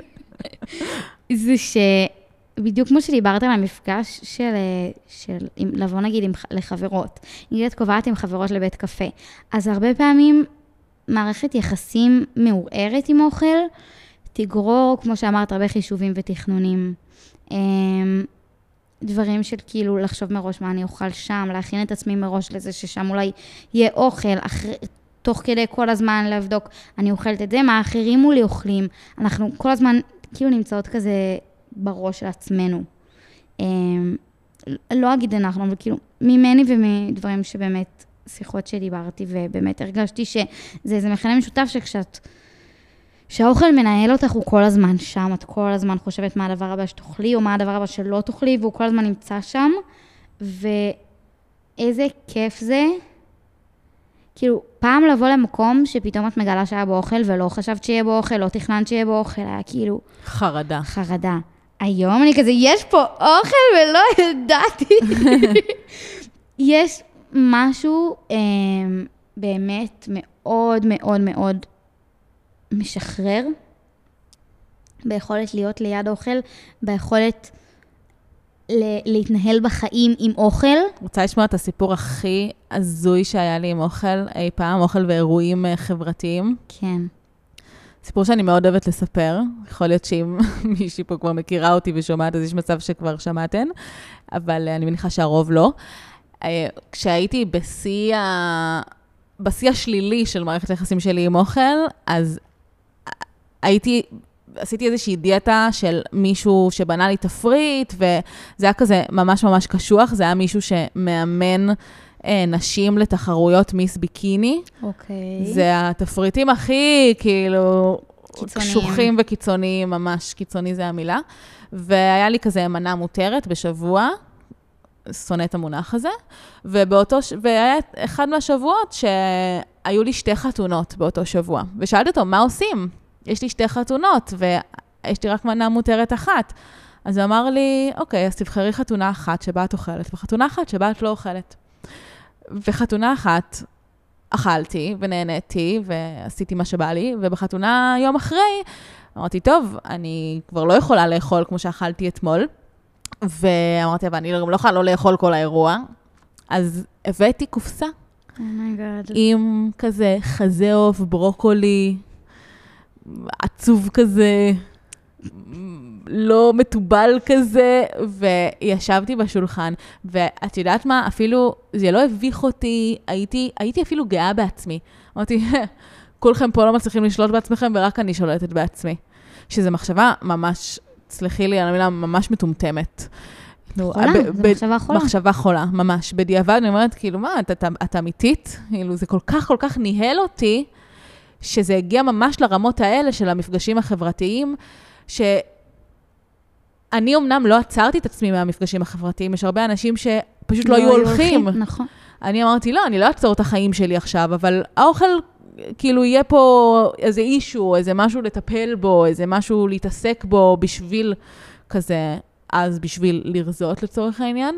זה שבדיוק כמו שדיברת על המפגש של לבוא נגיד לחברות, נגיד את קובעת עם חברות לבית קפה, אז הרבה פעמים מערכת יחסים מעורערת עם אוכל, תגרור, כמו שאמרת, הרבה חישובים ותכנונים, דברים של כאילו לחשוב מראש מה אני אוכל שם, להכין את עצמי מראש לזה ששם אולי יהיה אוכל, תוך כדי כל הזמן לבדוק, אני אוכלת את זה, מה האחרים מולי אוכלים, אנחנו כל הזמן כאילו נמצאות כזה בראש של עצמנו. לא אגיד אנחנו, אבל כאילו ממני ומדברים שבאמת שיחות שדיברתי, ובאמת הרגשתי שזה איזה מכנה משותף שכשאת שהאוכל מנהל אותך, הוא כל הזמן שם, את כל הזמן חושבת מה הדבר הבא שתאכלי, או מה הדבר הבא שלא תאכלי, והוא כל הזמן נמצא שם, ואיזה כיף זה, כאילו, פעם לבוא למקום שפתאום את מגלה שהיה בו אוכל, ולא חשבת שיהיה בו אוכל, לא תכננת שיהיה בו אוכל, היה כאילו... חרדה. חרדה. היום אני כזה, יש פה אוכל ולא ידעתי. יש משהו באמת מאוד מאוד מאוד משחרר, ביכולת להיות ליד אוכל, ביכולת להתנהל בחיים עם אוכל. רוצה לשמוע את הסיפור הכי הזוי שהיה לי עם אוכל, אי פעם, אוכל ואירועים חברתיים. כן. סיפור שאני מאוד אוהבת לספר, יכול להיות שאם מישהי פה כבר מכירה אותי ושומעת, אז יש מצב שכבר שמעתן, אבל אני מניחה שהרוב לא. כשהייתי בשיא השלילי של מערכת היחסים שלי עם אוכל, אז עשיתי איזושהי דיאטה של מישהו שבנה לי תפריט, וזה היה כזה ממש ממש קשוח, זה היה מישהו שמאמן נשים לתחרויות מיס ביקיני. אוקיי. זה התפריטים הכי כאילו... קשוחים וקיצוניים, ממש קיצוני זה המילה. והיה לי כזה מנה מותרת בשבוע, שונא את המונח הזה, והיה אחד מהשבועות שהיו לי שתי חתונות באותו שבוע, ושאלתי אותו, מה עושים? יש לי שתי חתונות, ויש לי רק מנה מותרת אחת. אז הוא אמר לי, אוקיי, אז תבחרי חתונה אחת שבה את אוכלת, וחתונה אחת שבה את לא אוכלת. וחתונה אחת אכלתי, ונהניתי, ועשיתי מה שבא לי, ובחתונה יום אחרי, אמרתי, טוב, אני כבר לא יכולה לאכול כמו שאכלתי אתמול, ואמרתי, אבל אני לא יכולה לא לאכול כל האירוע, אז הבאתי קופסה. Oh my God. עם כזה חזה עוף, ברוקולי, עצוב כזה, לא מטובל כזה, וישבתי בשולחן, ואת יודעת מה, אפילו זה לא הביך אותי, הייתי אפילו גאה בעצמי. אמרתי, כולכם פה לא מצליחים לשלוט בעצמכם, ורק אני שולטת בעצמי. שזו מחשבה ממש, סלחי לי, אני מילה ממש מטומטמת. חולה, זו מחשבה חולה. מחשבה חולה, ממש. בדיעבד אני אומרת, כאילו, מה, את אמיתית? זה כל כך, כל כך ניהל אותי, שזה הגיע ממש לרמות האלה של המפגשים החברתיים, שאני אמנם לא עצרתי את עצמי מהמפגשים החברתיים, יש הרבה אנשים שפשוט לא היו הולכים. נכון. אני אמרתי, לא, אני לא אעצור את החיים שלי עכשיו, אבל האוכל, כאילו, יהיה פה איזה אישו, איזה משהו לטפל בו, איזה משהו להתעסק בו בשביל כזה, אז בשביל לרזות לצורך העניין.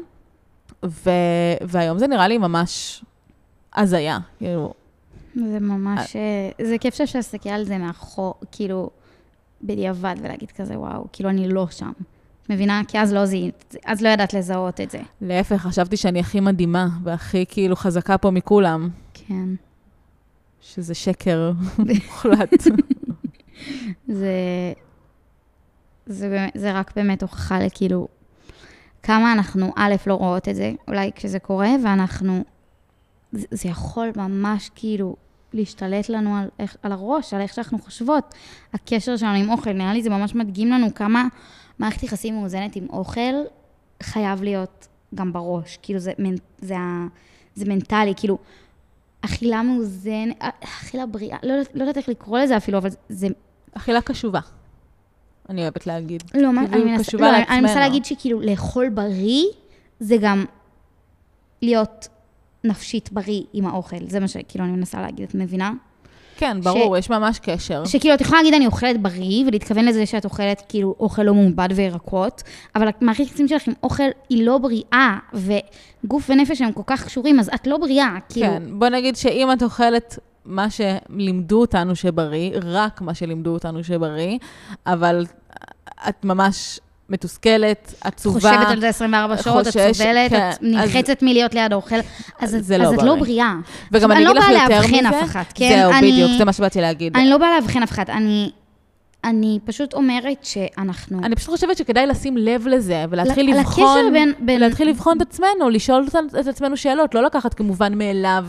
והיום זה נראה לי ממש הזיה, כאילו. זה ממש, זה כיף ששעסקי על זה מאחור, כאילו, בדיעבד ולהגיד כזה, וואו, כאילו אני לא שם. מבינה? כי אז לא זיהית, אז לא ידעת לזהות את זה. להפך, חשבתי שאני הכי מדהימה, והכי כאילו חזקה פה מכולם. כן. שזה שקר מוחלט. זה רק באמת הוכחה לכאילו, כמה אנחנו א' לא רואות את זה, אולי כשזה קורה, ואנחנו, זה יכול ממש כאילו להשתלט לנו על הראש, על איך שאנחנו חושבות. הקשר שלנו עם אוכל, נראה לי זה ממש מדגים לנו כמה מערכת יחסים מאוזנת עם אוכל חייב להיות גם בראש. כאילו זה מנטלי, כאילו אכילה מאוזנת, אכילה בריאה, לא יודעת איך לקרוא לזה אפילו, אבל זה... אכילה קשובה, אני אוהבת להגיד. לא, אני מנסה להגיד שכאילו לאכול בריא זה גם להיות... נפשית בריא עם האוכל, זה מה שכאילו אני מנסה להגיד, את מבינה? כן, ברור, יש ממש קשר. שכאילו, את יכולה להגיד, אני אוכלת בריא, ולהתכוון לזה שאת אוכלת כאילו אוכל לא מעובד וירקות, אבל מערכת יחסים שלך עם אוכל היא לא בריאה, וגוף ונפש הם כל כך קשורים, אז את לא בריאה, כאילו. כן, בוא נגיד שאם את אוכלת מה שלימדו אותנו שבריא, רק מה שלימדו אותנו שבריא, אבל את ממש... מתוסכלת, עצובה. חושבת על זה 24 שעות, את סובלת, את נלחצת מלהיות ליד האוכל, אז את לא בריאה. וגם אני אגיד לך יותר מזה, זהו, בדיוק, זה מה שבאתי להגיד. אני לא באה להבחין אף אחד, אני פשוט אומרת שאנחנו... אני פשוט חושבת שכדאי לשים לב לזה, ולהתחיל לבחון את עצמנו, לשאול את עצמנו שאלות, לא לקחת כמובן מאליו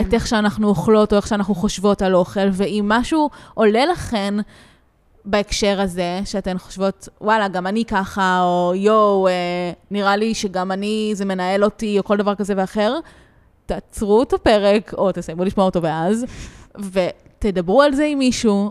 את איך שאנחנו אוכלות, או איך שאנחנו חושבות על אוכל, ואם משהו עולה לכן, בהקשר הזה, שאתן חושבות, וואלה, גם אני ככה, או יו, נראה לי שגם אני, זה מנהל אותי, או כל דבר כזה ואחר, תעצרו את הפרק, או תסיימו לשמוע אותו ואז, ותדברו על זה עם מישהו,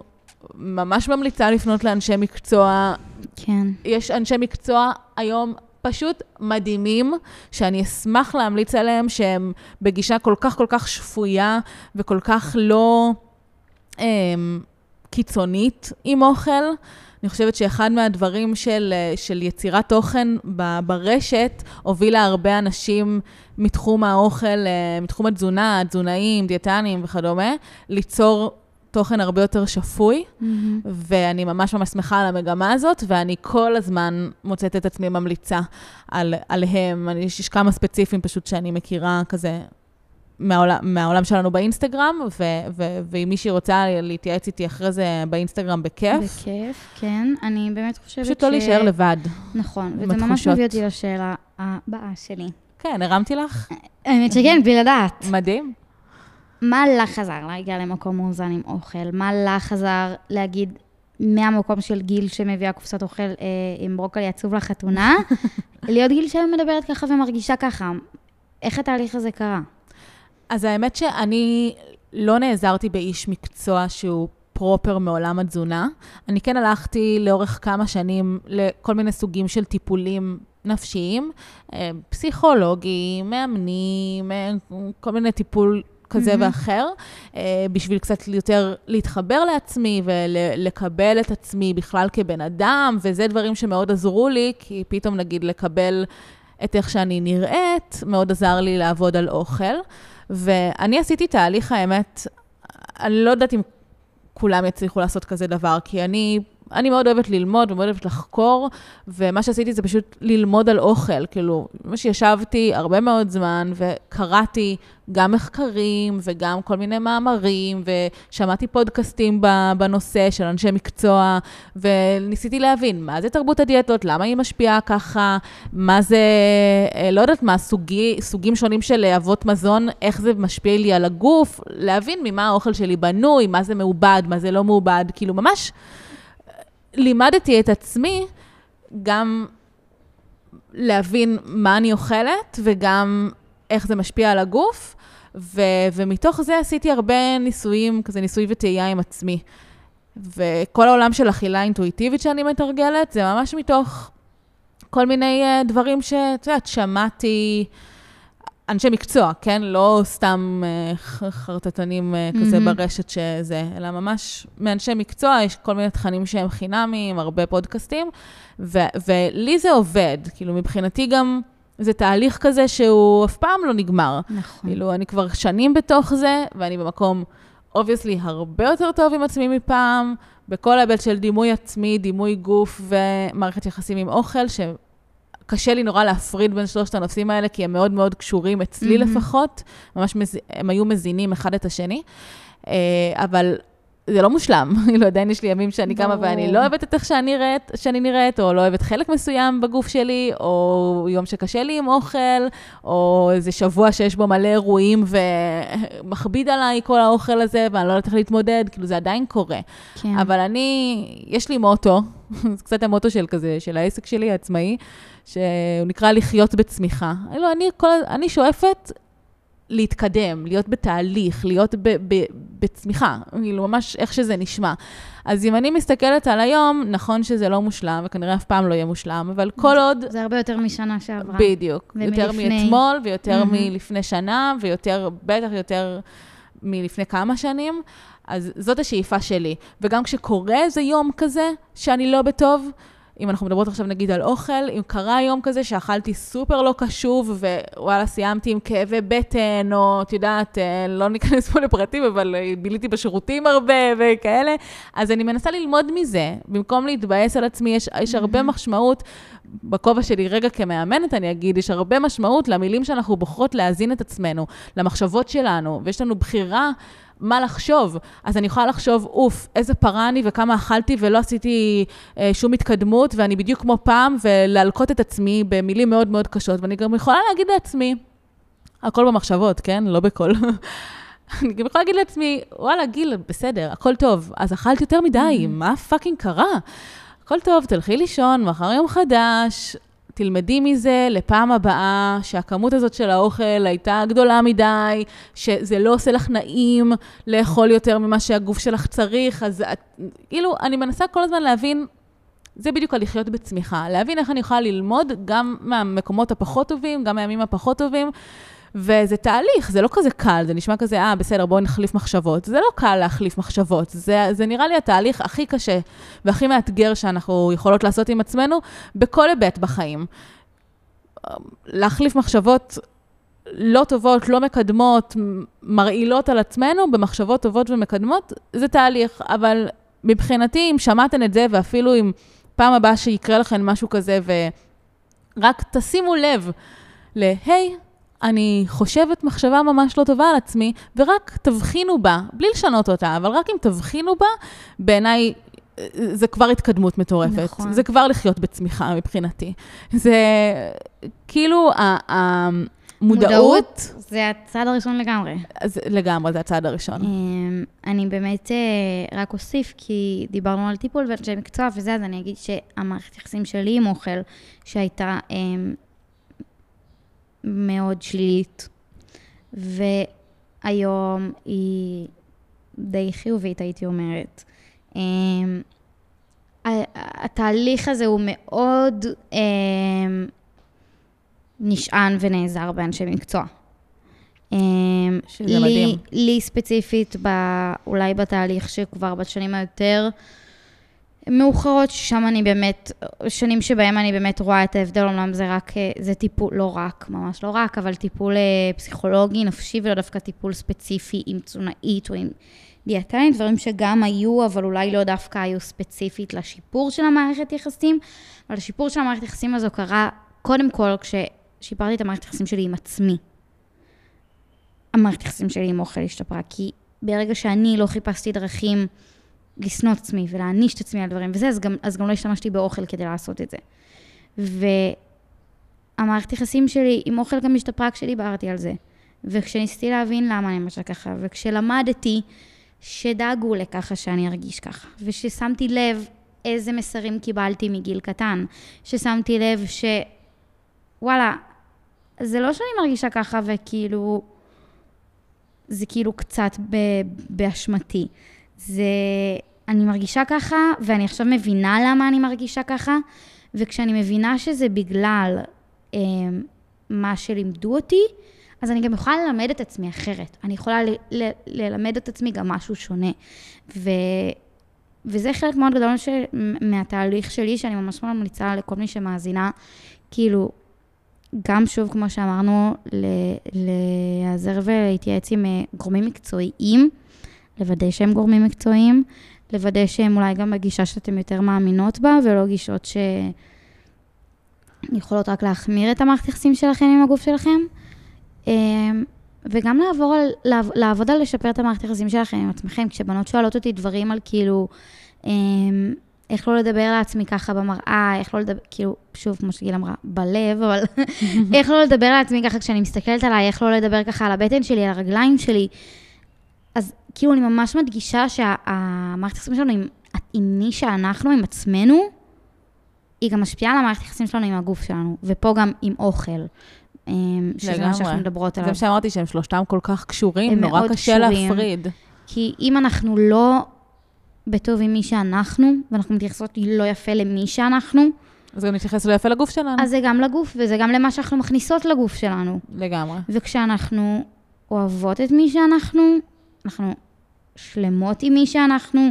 ממש ממליצה לפנות לאנשי מקצוע. כן. יש אנשי מקצוע היום פשוט מדהימים, שאני אשמח להמליץ עליהם, שהם בגישה כל כך כל כך שפויה, וכל כך לא... קיצונית עם אוכל. אני חושבת שאחד מהדברים של יצירת תוכן ברשת, הובילה הרבה אנשים מתחום האוכל, מתחום התזונה, תזונאים, דיאטנים וכדומה, ליצור תוכן הרבה יותר שפוי, ואני ממש ממש שמחה על המגמה הזאת, ואני כל הזמן מוצאת את עצמי ממליצה עליהם. יש כמה ספציפיים פשוט שאני מכירה כזה, מהעולם שלנו באינסטגרם, ואם מישהי רוצה להתייעץ איתי אחרי זה באינסטגרם בכיף. בכיף, כן. אני באמת חושבת פשוט לא להישאר לבד. נכון, וזה ממש מביא אותי לשאלה הבאה שלי. כן, הרמתי לך? האמת שכן, בלי לדעת. מדהים. מה לך חזר להגיע למקום מאוזן עם אוכל? מה לך חזר להגיד מהמקום של גיל שמביאה קופסת אוכל עם ברוקלי עצוב לחתונה, להיות גיל שמדברת ככה ומרגישה ככה? איך התהליך הזה קרה? אז האמת שאני לא נעזרתי באיש מקצוע שהוא פרופר מעולם התזונה. אני כן הלכתי לאורך כמה שנים לכל מיני סוגים של טיפולים נפשיים, פסיכולוגיים, מאמנים, כל מיני טיפול כזה ואחר, בשביל קצת יותר להתחבר לעצמי ולקבל את עצמי בכלל כבן אדם, וזה דברים שמאוד עזרו לי, כי פתאום נגיד לקבל את איך שאני נראית, מאוד עזר לי לעבוד על אוכל. ואני עשיתי תהליך, האמת, אני לא יודעת אם כולם יצליחו לעשות כזה דבר, כי אני אני מאוד אוהבת ללמוד ומאוד אוהבת לחקור, ומה שעשיתי זה פשוט ללמוד על אוכל, כאילו, מה שישבתי הרבה מאוד זמן וקראתי גם מחקרים וגם כל מיני מאמרים, ושמעתי פודקאסטים בנושא של אנשי מקצוע, וניסיתי להבין מה זה תרבות הדיאטות, למה היא משפיעה ככה, מה זה, לא יודעת מה, סוגים שונים של אבות מזון, איך זה משפיע לי על הגוף, להבין ממה האוכל שלי בנוי, מה זה מעובד, מה זה לא מעובד, כאילו ממש לימדתי את עצמי גם להבין מה אני אוכלת וגם איך זה משפיע על הגוף, ומתוך זה עשיתי הרבה ניסויים, כזה ניסוי ותהייה עם עצמי. וכל העולם של אכילה אינטואיטיבית שאני מתרגלת, זה ממש מתוך כל מיני דברים שמעתי, אנשי מקצוע, כן? לא סתם חרטטנים כזה ברשת שזה, אלא ממש מאנשי מקצוע, יש כל מיני תכנים שהם חינמים, הרבה פודקאסטים, ולי זה עובד, כאילו מבחינתי גם זה תהליך כזה שהוא אף פעם לא נגמר. נכון. כאילו אני כבר שנים בתוך זה, ואני במקום, obviously, הרבה יותר טוב עם עצמי מפעם, בכל היבט של דימוי עצמי, דימוי גוף ומערכת יחסים עם אוכל, קשה לי נורא להפריד בין שלושת הנושאים האלה, כי הם מאוד מאוד קשורים אצלי לפחות, ממש הם היו מזינים אחד את השני, אבל זה לא מושלם, עדיין יש לי ימים שאני קמה ואני לא אוהבת את איך שאני נראית, או לא אוהבת חלק מסוים בגוף שלי, או יום שקשה לי עם אוכל, או איזה שבוע שיש בו מלא אירועים ומכביד עליי כל האוכל הזה, ואני לא יודעת איך להתמודד, כאילו זה עדיין קורה. אבל אני, יש לי מוטו, זה קצת המוטו של כזה, של העסק שלי העצמאי, שהוא נקרא לחיות בצמיחה. אני שואפת להתקדם, להיות בתהליך, להיות בצמיחה, כאילו ממש איך שזה נשמע. אז אם אני מסתכלת על היום, נכון שזה לא מושלם, וכנראה אף פעם לא יהיה מושלם, אבל כל עוד... זה הרבה יותר משנה שעברה. בדיוק. יותר מאתמול, ויותר מלפני שנה, ויותר, בטח יותר מלפני כמה שנים. אז זאת השאיפה שלי. וגם כשקורה איזה יום כזה, שאני לא בטוב, אם אנחנו מדברות עכשיו נגיד על אוכל, אם קרה יום כזה שאכלתי סופר לא קשוב, ווואלה, סיימתי עם כאבי בטן, או את יודעת, לא ניכנס פה לפרטים, אבל ביליתי בשירותים הרבה וכאלה, אז אני מנסה ללמוד מזה. במקום להתבאס על עצמי, יש הרבה משמעות, בכובע שלי רגע כמאמנת אני אגיד, יש הרבה משמעות למילים שאנחנו בוחרות להזין את עצמנו, למחשבות שלנו, ויש לנו בחירה, מה לחשוב? אז אני יכולה לחשוב, איזה פרה אני וכמה אכלתי ולא עשיתי שום התקדמות, ואני בדיוק כמו פעם, ולהלקות את עצמי במילים מאוד מאוד קשות, ואני גם יכולה להגיד לעצמי, הכל במחשבות, כן? לא בכל. אני גם יכולה להגיד לעצמי, וואלה, גיל, בסדר, הכל טוב, אז אכלת יותר מדי, מה פאקינג קרה? הכל טוב, תלכי לישון, מחר יום חדש, תלמדי מזה לפעם הבאה, שהכמות הזאת של האוכל הייתה גדולה מדי, שזה לא עושה לך נעים לאכול יותר ממה שהגוף שלך צריך, אז אילו, אני מנסה כל הזמן להבין, זה בדיוק הלחיות בצמיחה, להבין איך אני יכולה ללמוד גם מהמקומות הפחות טובים, גם מהימים הפחות טובים, וזה תהליך, זה לא כזה קל, זה נשמע כזה, בסדר, בואו נחליף מחשבות. זה לא קל להחליף מחשבות, זה נראה לי התהליך הכי קשה והכי מאתגר שאנחנו יכולות לעשות עם עצמנו, בכל היבט בחיים. להחליף מחשבות לא טובות, לא מקדמות, מרעילות על עצמנו, במחשבות טובות ומקדמות, זה תהליך, אבל מבחינתי, אם שמעתן את זה, ואפילו אם פעם הבאה שיקרה לכן משהו כזה, ורק תשימו לב להי, אני חושבת מחשבה ממש לא טובה על עצמי, ורק תבחינו בה, בלי לשנות אותה, אבל רק אם תבחינו בה, בעיניי זה כבר התקדמות מטורפת. נכון. זה כבר לחיות בצמיחה מבחינתי. זה כאילו המודעות... זה הצעד הראשון לגמרי. לגמרי, זה הצעד הראשון. אני באמת רק אוסיף, כי דיברנו על טיפול ואנשי מקצוע וזה, אז אני אגיד שהמערכת יחסים שלי עם אוכל, שהייתה... מאוד שלילית, והיום היא די חיובית, הייתי אומרת. התהליך הזה הוא מאוד נשען ונעזר באנשי מקצוע. שזה מדהים. לי ספציפית, אולי בתהליך שכבר בשנים היותר מאוחרות, ששם אני באמת, שנים שבהם אני באמת רואה את ההבדל, אומנם זה רק, זה טיפול, לא רק, ממש לא רק, אבל טיפול פסיכולוגי, נפשי, ולא דווקא טיפול ספציפי עם תזונאית או עם דיאטנית, דברים שגם היו, אבל אולי לא דווקא היו ספציפית לשיפור של המערכת יחסים, אבל השיפור של המערכת יחסים הזו קרה קודם כל כששיפרתי את המערכת יחסים שלי עם עצמי. המערכת יחסים שלי עם אוכל השתפרה, כי ברגע שאני לא חיפשתי דרכים לסנות עצמי ולהעניש את עצמי על דברים וזה, אז גם לא השתמשתי באוכל כדי לעשות את זה. והמערכת יחסים שלי עם אוכל גם השתפרה כשדיברתי על זה. וכשניסיתי להבין למה אני משהו ככה, וכשלמדתי שדאגו לככה שאני ארגיש ככה, וששמתי לב איזה מסרים קיבלתי מגיל קטן, ששמתי לב וואלה, זה לא שאני מרגישה ככה וכאילו, זה כאילו קצת באשמתי. זה, אני מרגישה ככה, ואני עכשיו מבינה למה אני מרגישה ככה, וכשאני מבינה שזה בגלל מה שלימדו אותי, אז אני גם יכולה ללמד את עצמי אחרת. אני יכולה ללמד את עצמי גם משהו שונה. וזה חלק מאוד גדול מהתהליך שלי, שאני ממש ממליצה לכל מי שמאזינה, כאילו, גם שוב, כמו שאמרנו, להיעזר ולהתייעץ עם גורמים מקצועיים, לוודא שהם גורמים מקצועיים, לוודא שהם אולי גם בגישה שאתם יותר מאמינות בה, ולא גישות שיכולות רק להחמיר את המערכת יחסים שלכם עם הגוף שלכם, וגם לעבוד על לשפר את המערכת יחסים שלכם עם עצמכם, כשבנות שואלות אותי דברים על כאילו, איך לא לדבר לעצמי ככה במראה, איך לא לדבר, כאילו, שוב, כמו שגיל אמרה, בלב, אבל איך לא לדבר לעצמי ככה כשאני מסתכלת עליי, איך לא לדבר ככה על הבטן שלי, על הרגליים שלי, אז כאילו אני ממש מדגישה שהמערכת היחסים שלנו עם מי שאנחנו, עם עצמנו, היא גם משפיעה על המערכת היחסים שלנו עם הגוף שלנו, ופה גם עם אוכל, שזה מה שאנחנו מדברות עליו. גם שאמרתי שהם שלושתם כל כך קשורים, נורא קשה להפריד. כי אם אנחנו לא בטוב עם מי שאנחנו, ואנחנו מתייחסות לא יפה למי שאנחנו, אז גם נתייחס לא יפה לגוף שלנו. אז זה גם לגוף, וזה גם למה שאנחנו מכניסות לגוף שלנו. לגמרי. וכשאנחנו אוהבות את מי שאנחנו, אנחנו שלמות עם מי שאנחנו,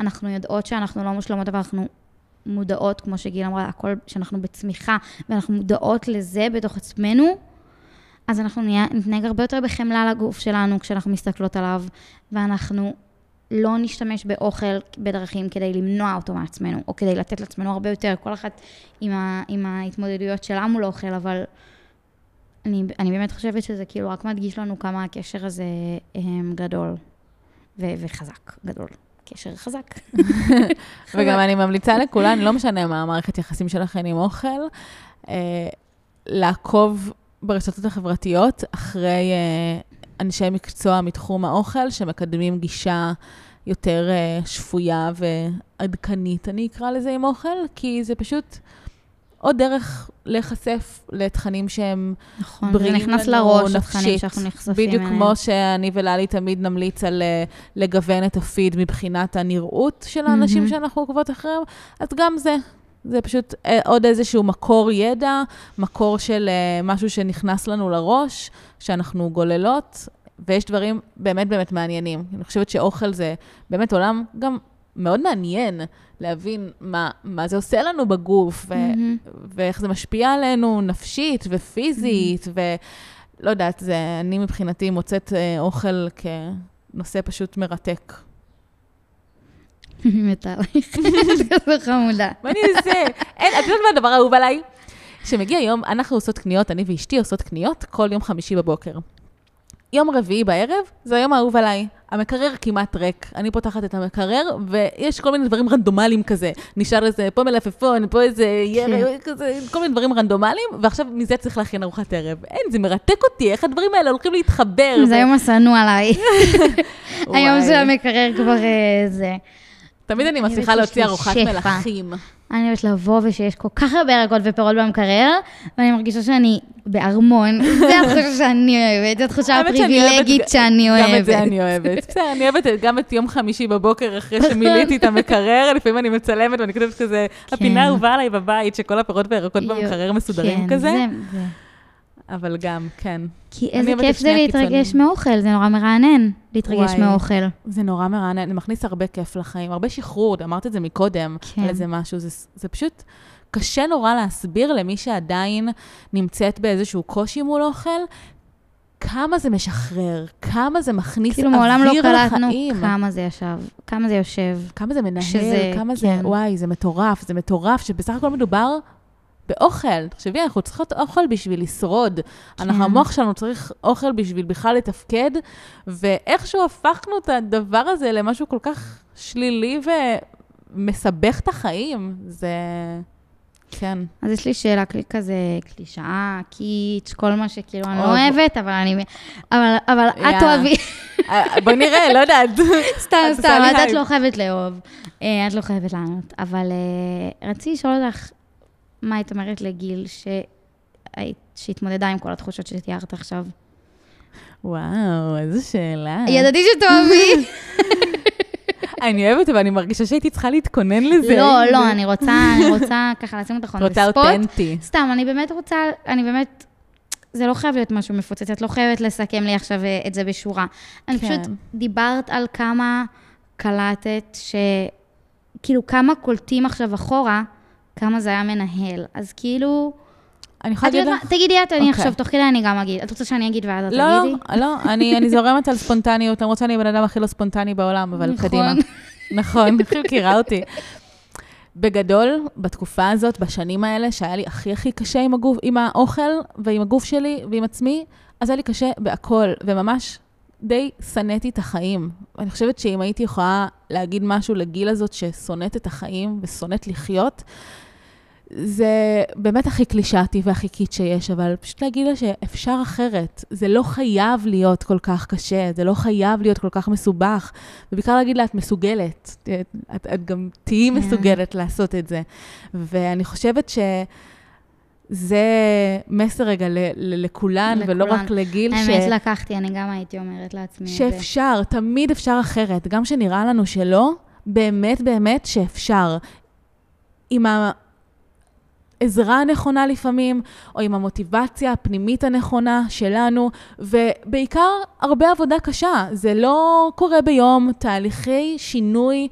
אנחנו יודעות שאנחנו לא מושלמות, אבל אנחנו מודעות, כמו שגיל אמרה, הכל שאנחנו בצמיחה, ואנחנו מודעות לזה בתוך עצמנו, אז אנחנו נתנהג הרבה יותר בחמלה לגוף שלנו, כשאנחנו מסתכלות עליו, ואנחנו לא נשתמש באוכל בדרכים כדי למנוע אותו מעצמנו, או כדי לתת לעצמנו הרבה יותר, כל אחת עם ההתמודדויות שלה מול אוכל, אבל אני באמת חושבת שזה כאילו רק מדגיש לנו כמה הקשר הזה גדול וחזק, גדול. קשר חזק. וגם אני ממליצה לכולן, לא משנה מה המערכת יחסים שלכם עם אוכל, לעקוב ברשתות החברתיות אחרי אנשי מקצוע מתחום האוכל, שמקדמים גישה יותר שפויה ועדכנית, אני אקרא לזה עם אוכל, כי זה פשוט עוד דרך להיחשף לתכנים שהם נכון, בריאים לנו, נכנס לראש, התכנים שאנחנו נחשפים. בדיוק אליי. כמו שאני ולאלי תמיד נמליץ על לגוון את הפיד מבחינת הנראות של האנשים שאנחנו עוקבות אחריהם, אז גם זה. זה פשוט עוד איזשהו מקור ידע, מקור של משהו שנכנס לנו לראש, שאנחנו גוללות, ויש דברים באמת באמת מעניינים. אני חושבת שאוכל זה באמת עולם גם מאוד מעניין להבין מה זה עושה לנו בגוף, ואיך זה משפיע עלינו נפשית ופיזית, ולא יודעת, זה אני מבחינתי מוצאת אוכל כנושא פשוט מרתק. אני מתה עלייך, זה חמודה. מה אני עושה? את יודעת מה הדבר האהוב עליי? שמגיע יום, אנחנו עושות קניות, אני ואשתי עושות קניות כל יום חמישי בבוקר. יום רביעי בערב, זה היום האהוב עליי. המקרר כמעט ריק. אני פותחת את המקרר, ויש כל מיני דברים רנדומליים כזה. נשאר איזה פה מלפפון, פה איזה ירק, כל מיני דברים רנדומליים, ועכשיו מזה צריך להכין ארוחת ערב. אין, זה מרתק אותי, איך הדברים האלה הולכים להתחבר. זה היום הסנו עליי. היום של המקרר כבר זה. תמיד אני מצליחה להוציא ארוחת מלכים. אני אוהבת לבוא ושיש כל כך הרבה ירקות ופירות במקרר, ואני מרגישה שאני בארמון. זו התחושה שאני אוהבת, זו התחושה הפריבילגית שאני אוהבת. גם את זה אני אוהבת. בסדר, אני אוהבת גם את יום חמישי בבוקר, אחרי שמיליתי את המקרר, לפעמים אני מצלמת ואני כתבת כזה, הפינה הובאה עליי בבית, שכל הפירות והירקות במקרר מסודרים כזה. אבל גם, כן. כי איזה כיף זה להתרגש מאוכל, זה נורא מרענן, להתרגש מאוכל. זה נורא מרענן, זה מכניס הרבה כיף לחיים, הרבה שחרור, אמרת את זה מקודם, על איזה משהו, זה פשוט קשה נורא להסביר למי שעדיין נמצאת באיזשהו קושי מול אוכל, כמה זה משחרר, כמה זה מכניס אוויר לחיים. כאילו מעולם לא קלטנו כמה זה ישב, כמה זה יושב. כמה זה מנהל, כמה זה, וואי, זה מטורף, שבסך הכל מדובר באוכל. תחשבי, אנחנו צריכות אוכל בשביל לשרוד. אנחנו, המוח שלנו צריך אוכל בשביל בכלל לתפקד, ואיכשהו הפכנו את הדבר הזה למשהו כל כך שלילי ומסבך את החיים. זה... כן. אז יש לי שאלה כזה, קלישאה, קיץ', כל מה שכאילו אני לא אוהבת, אבל אני... אבל את אוהבי. בוא נראה, לא יודעת. סתם, את לא חייבת לאהוב. את לא חייבת לענות. אבל רציתי לשאול אותך, מה היית אומרת לגיל שהתמודדה עם כל התחושות שתיארת עכשיו? וואו, איזו שאלה. ידעתי שתאהבי. אני אוהבת, אבל אני מרגישה שהייתי צריכה להתכונן לזה. לא, אני רוצה ככה לשים אותך בספוט. רוצה אותנטי. סתם, אני באמת, זה לא חייב להיות משהו מפוצץ, את לא חייבת לסכם לי עכשיו את זה בשורה. אני פשוט דיברת על כמה קלטת כאילו כמה קולטים עכשיו אחורה, כמה זה היה מנהל. אז כאילו... אני יכולה להגיד לך? תגידי את, אני עכשיו, תוך כדי אני גם אגיד. את רוצה שאני אגיד ואז את תגידי? לא, אני זורמת על ספונטניות, למרות שאני בן אדם הכי לא ספונטני בעולם, אבל קדימה. נכון, הכי מכירה אותי. בגדול, בתקופה הזאת, בשנים האלה, שהיה לי הכי הכי קשה עם הגוף, עם האוכל ועם הגוף שלי ועם עצמי, אז היה לי קשה בהכל, וממש די שנאתי את החיים. אני חושבת שאם הייתי יכולה להגיד משהו לגיל הזאת ששונאת את החיים ושונאת לחיות, זה באמת הכי קלישאתי והכי קיט שיש, אבל פשוט להגיד לה שאפשר אחרת. זה לא חייב להיות כל כך קשה, זה לא חייב להיות כל כך מסובך, ובעיקר להגיד לה, את מסוגלת, את גם תהיי מסוגלת לעשות את זה. ואני חושבת שזה מסר רגע לכולן, ולא רק לגיל האמת לקחתי, אני גם הייתי אומרת לעצמי את זה. שאפשר, תמיד אפשר אחרת, גם שנראה לנו שלא, באמת באמת שאפשר. עם העזרה הנכונה לפעמים, או עם המוטיבציה הפנימית הנכונה שלנו, ובעיקר הרבה עבודה קשה. זה לא קורה ביום, תהליכי שינוי,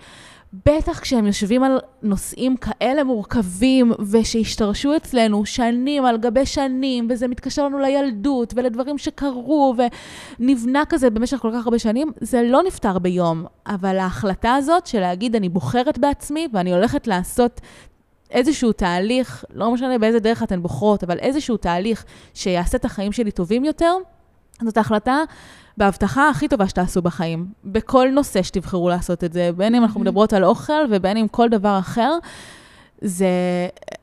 בטח כשהם יושבים על נושאים כאלה מורכבים, ושהשתרשו אצלנו שנים על גבי שנים, וזה מתקשר לנו לילדות ולדברים שקרו, ונבנה כזה במשך כל כך הרבה שנים, זה לא נפטר ביום. אבל ההחלטה הזאת של להגיד, אני בוחרת בעצמי, ואני הולכת לעשות איזשהו תהליך, לא משנה באיזה דרך אתן בוחרות, אבל איזשהו תהליך שיעשה את החיים שלי טובים יותר, זאת ההחלטה בהבטחה הכי טובה שתעשו בחיים. בכל נושא שתבחרו לעשות את זה, בין אם אנחנו מדברות על אוכל ובין אם כל דבר אחר, זה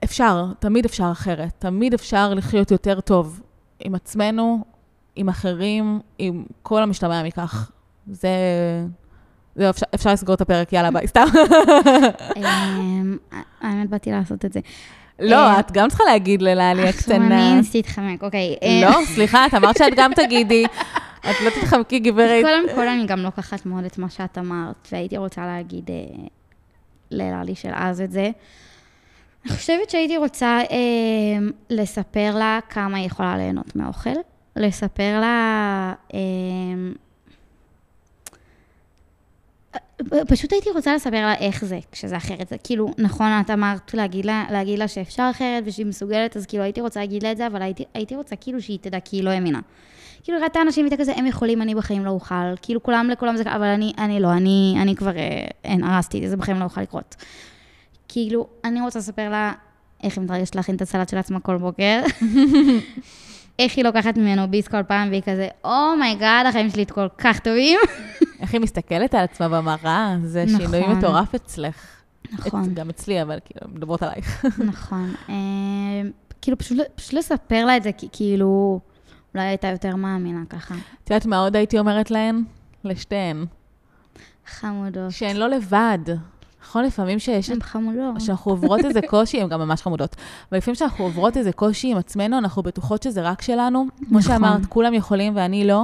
אפשר, תמיד אפשר אחרת, תמיד אפשר לחיות יותר טוב עם עצמנו, עם אחרים, עם כל המשתמע מכך. זה אפשר לסגור את הפרק, יאללה ביי, סתם. האמת באתי לעשות את זה. לא, את גם צריכה להגיד ללאלי הקטנה. עכשיו אני ניסיתי להתחמק, אוקיי. לא, סליחה, את אמרת שאת גם תגידי. את לא תתחמקי גברת. קודם כל אני גם לוקחת מאוד את מה שאת אמרת, והייתי רוצה להגיד ללאלי של אז את זה. אני חושבת שהייתי רוצה לספר לה כמה היא יכולה ליהנות מהאוכל. לספר לה... פשוט הייתי רוצה לספר לה איך זה, כשזה אחרת. זה כאילו, נכון, את אמרת להגיד לה שאפשר אחרת ושהיא מסוגלת, אז כאילו הייתי רוצה להגיד לה את זה, אבל הייתי רוצה כאילו שהיא תדע, כי היא לא האמינה. כאילו, ראתה אנשים איתה כזה, הם יכולים, אני בחיים לא אוכל. כאילו, לכולם זה, אבל אני לא, אני כבר הרסתי, זה בחיים לא אוכל לקרות. כאילו, אני רוצה לספר לה איך היא מתרגשת להכין את הסלט של עצמה כל בוקר. איך היא לוקחת ממנו ביס כל פעם, והיא כזה, "Oh my God, החיים שלי כל כך טובים." איך היא מסתכלת על עצמה במראה, זה שינוי מטורף אצלך. נכון. גם אצלי, אבל כאילו, מדברות עלייך. נכון. כאילו, פשוט לספר לה את זה, כאילו, אולי הייתה יותר מאמינה ככה. את יודעת מה עוד הייתי אומרת להן? לשתיהן. חמודות. שהן לא לבד. נכון, לפעמים שאנחנו עוברות איזה קושי, הן גם ממש חמודות, אבל לפעמים שאנחנו עוברות איזה קושי עם עצמנו, אנחנו בטוחות שזה רק שלנו, כמו שאמרת, כולם יכולים ואני לא,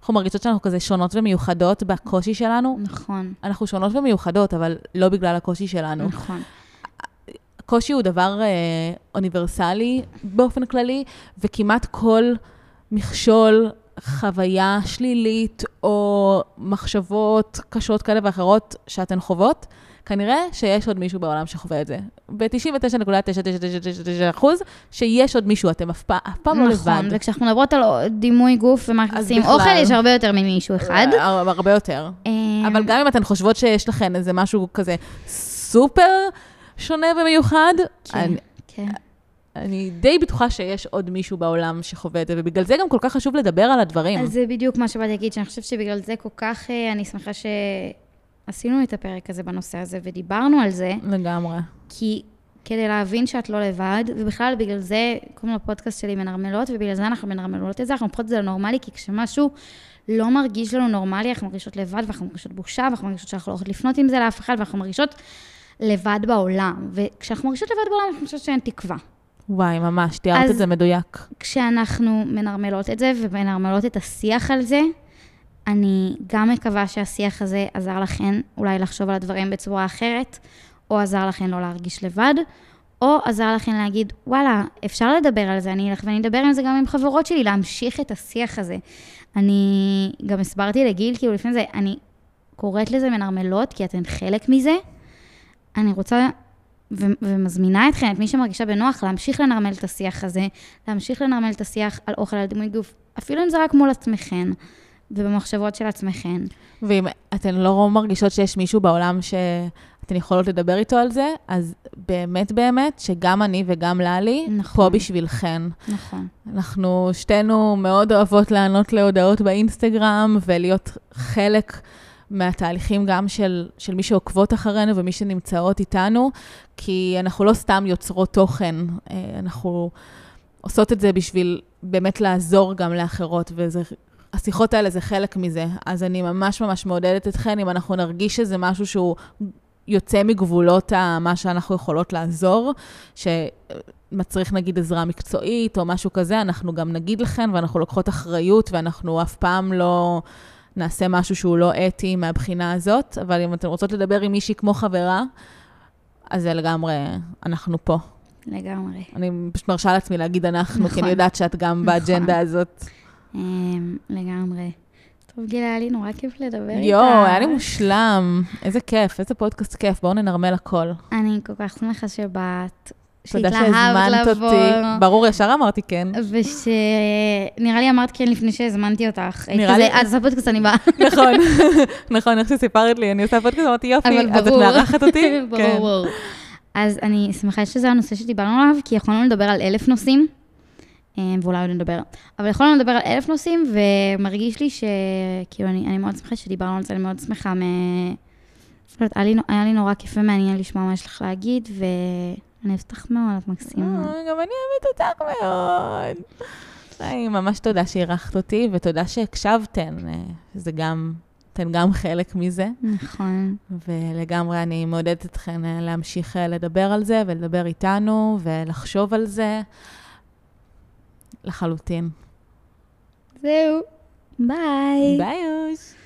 אנחנו מרגישות שאנחנו כזה שונות ומיוחדות בקושי שלנו. נכון. אנחנו שונות ומיוחדות, אבל לא בגלל הקושי שלנו. נכון. הקושי הוא דבר אוניברסלי באופן כללי, וכמעט כל מכשול, חוויה שלילית, או מחשבות קשות כאלה ואחרות שאתן חוות, כנראה שיש עוד מישהו בעולם שחווה את זה. ב-99.999% שיש עוד מישהו, אתם אף פעם לא לבד. נכון, וכשאנחנו מדברות על דימוי גוף ומה עושים אוכל, יש הרבה יותר ממישהו אחד. הרבה יותר. אבל גם אם אתן חושבות שיש לכן איזה משהו כזה סופר שונה ומיוחד, אני די בטוחה שיש עוד מישהו בעולם שחווה את זה, ובגלל זה גם כל כך חשוב לדבר על הדברים. אז זה בדיוק מה שבאתי להגיד, שאני חושבת שבגלל זה כל כך, אני שמחה ש... עשינו את הפרק הזה בנושא הזה, ודיברנו על זה. לגמרי. כי כדי להבין שאת לא לבד, ובכלל בגלל זה, קוראים לפודקאסט שלי מנרמלות, ובגלל זה אנחנו מנרמלות את זה, אנחנו פחות זה נורמלי, כי כשמשהו לא מרגיש לנו נורמלי, אנחנו מרגישות לבד, ואנחנו מרגישות בושה, ואנחנו מרגישות שאנחנו לא יכולות לפנות עם זה לאף אחד, ואנחנו מרגישות לבד בעולם. וכשאנחנו מרגישות לבד בעולם, אנחנו מרגישות שאין תקווה. וואי, ממש, תיארת את זה מדויק. כשאנחנו מנרמלות את זה, ומנרמלות את השיח על זה, אני גם מקווה שהשיח הזה עזר לכן אולי לחשוב על הדברים בצורה אחרת, או עזר לכן לא להרגיש לבד, או עזר לכן להגיד, וואלה, אפשר לדבר על זה, אני אלך ואני אדבר על זה גם עם חברות שלי, להמשיך את השיח הזה. אני גם הסברתי לגיל, כאילו לפני זה, אני קוראת לזה מנרמלות, כי אתן חלק מזה. אני רוצה ומזמינה אתכן, את מי שמרגישה בנוח, להמשיך לנרמל את השיח הזה, להמשיך לנרמל את השיח על אוכל, על דימוי גוף, אפילו אם זה רק מול עצמכן. ובמחשבות של עצמכן. ואם אתן לא מרגישות שיש מישהו בעולם שאתן יכולות לדבר איתו על זה, אז באמת באמת שגם אני וגם לאלי, נכון. פה בשבילכן. נכון. אנחנו שתינו מאוד אוהבות לענות להודעות באינסטגרם, ולהיות חלק מהתהליכים גם של מי שעוקבות אחרינו ומי שנמצאות איתנו, כי אנחנו לא סתם יוצרות תוכן, אנחנו עושות את זה בשביל באמת לעזור גם לאחרות, וזה... השיחות האלה זה חלק מזה, אז אני ממש ממש מעודדת אתכן, אם אנחנו נרגיש שזה משהו שהוא יוצא מגבולות מה שאנחנו יכולות לעזור, שמצריך נגיד עזרה מקצועית או משהו כזה, אנחנו גם נגיד לכן ואנחנו לוקחות אחריות, ואנחנו אף פעם לא נעשה משהו שהוא לא אתי מהבחינה הזאת, אבל אם אתן רוצות לדבר עם מישהי כמו חברה, אז זה לגמרי, אנחנו פה. לגמרי. אני פשוט מרשה לעצמי להגיד אנחנו, כי אני יודעת שאת גם באג'נדה הזאת. לגמרי. טוב גילה, היה לי נורא כיף לדבר איתה. היה לי מושלם. איזה כיף, איזה פודקאסט כיף. בואו ננרמל הכל. אני כל כך שמחה שבאת. תודה שהזמנת אותי. ברור, ישר אמרתי כן. ושנראה לי אמרת כן לפני שהזמנתי אותך. נראה לי. אז עושה פודקאסט, אני באה. נכון. נכון, איך שסיפרת לי, אני עושה פודקאסט, אמרתי יופי. אבל ברור. אז את מארחת אותי? ברור. אז אני שמחה שזה הנושא שדיברנו עליו, כי יכולנו לדבר על 1,000 נושאים. ואולי עוד נדבר, אבל יכולנו לדבר על 1,000 נושאים, ומרגיש לי שכאילו אני מאוד שמחה שדיברנו על זה, אני מאוד שמחה, לא יודעת, היה לי נורא כיף ומעניין לשמוע מה יש לך להגיד, ואני אבטח מאוד, את מקסימה. גם אני אוהבת אותך מאוד. ממש תודה שהירחת אותי, ותודה שהקשבתן, זה גם, אתן גם חלק מזה. נכון. ולגמרי אני מעודדת אתכן להמשיך לדבר על זה, ולדבר איתנו, ולחשוב על זה. לחלוטין. זהו. ביי. ביי אוש.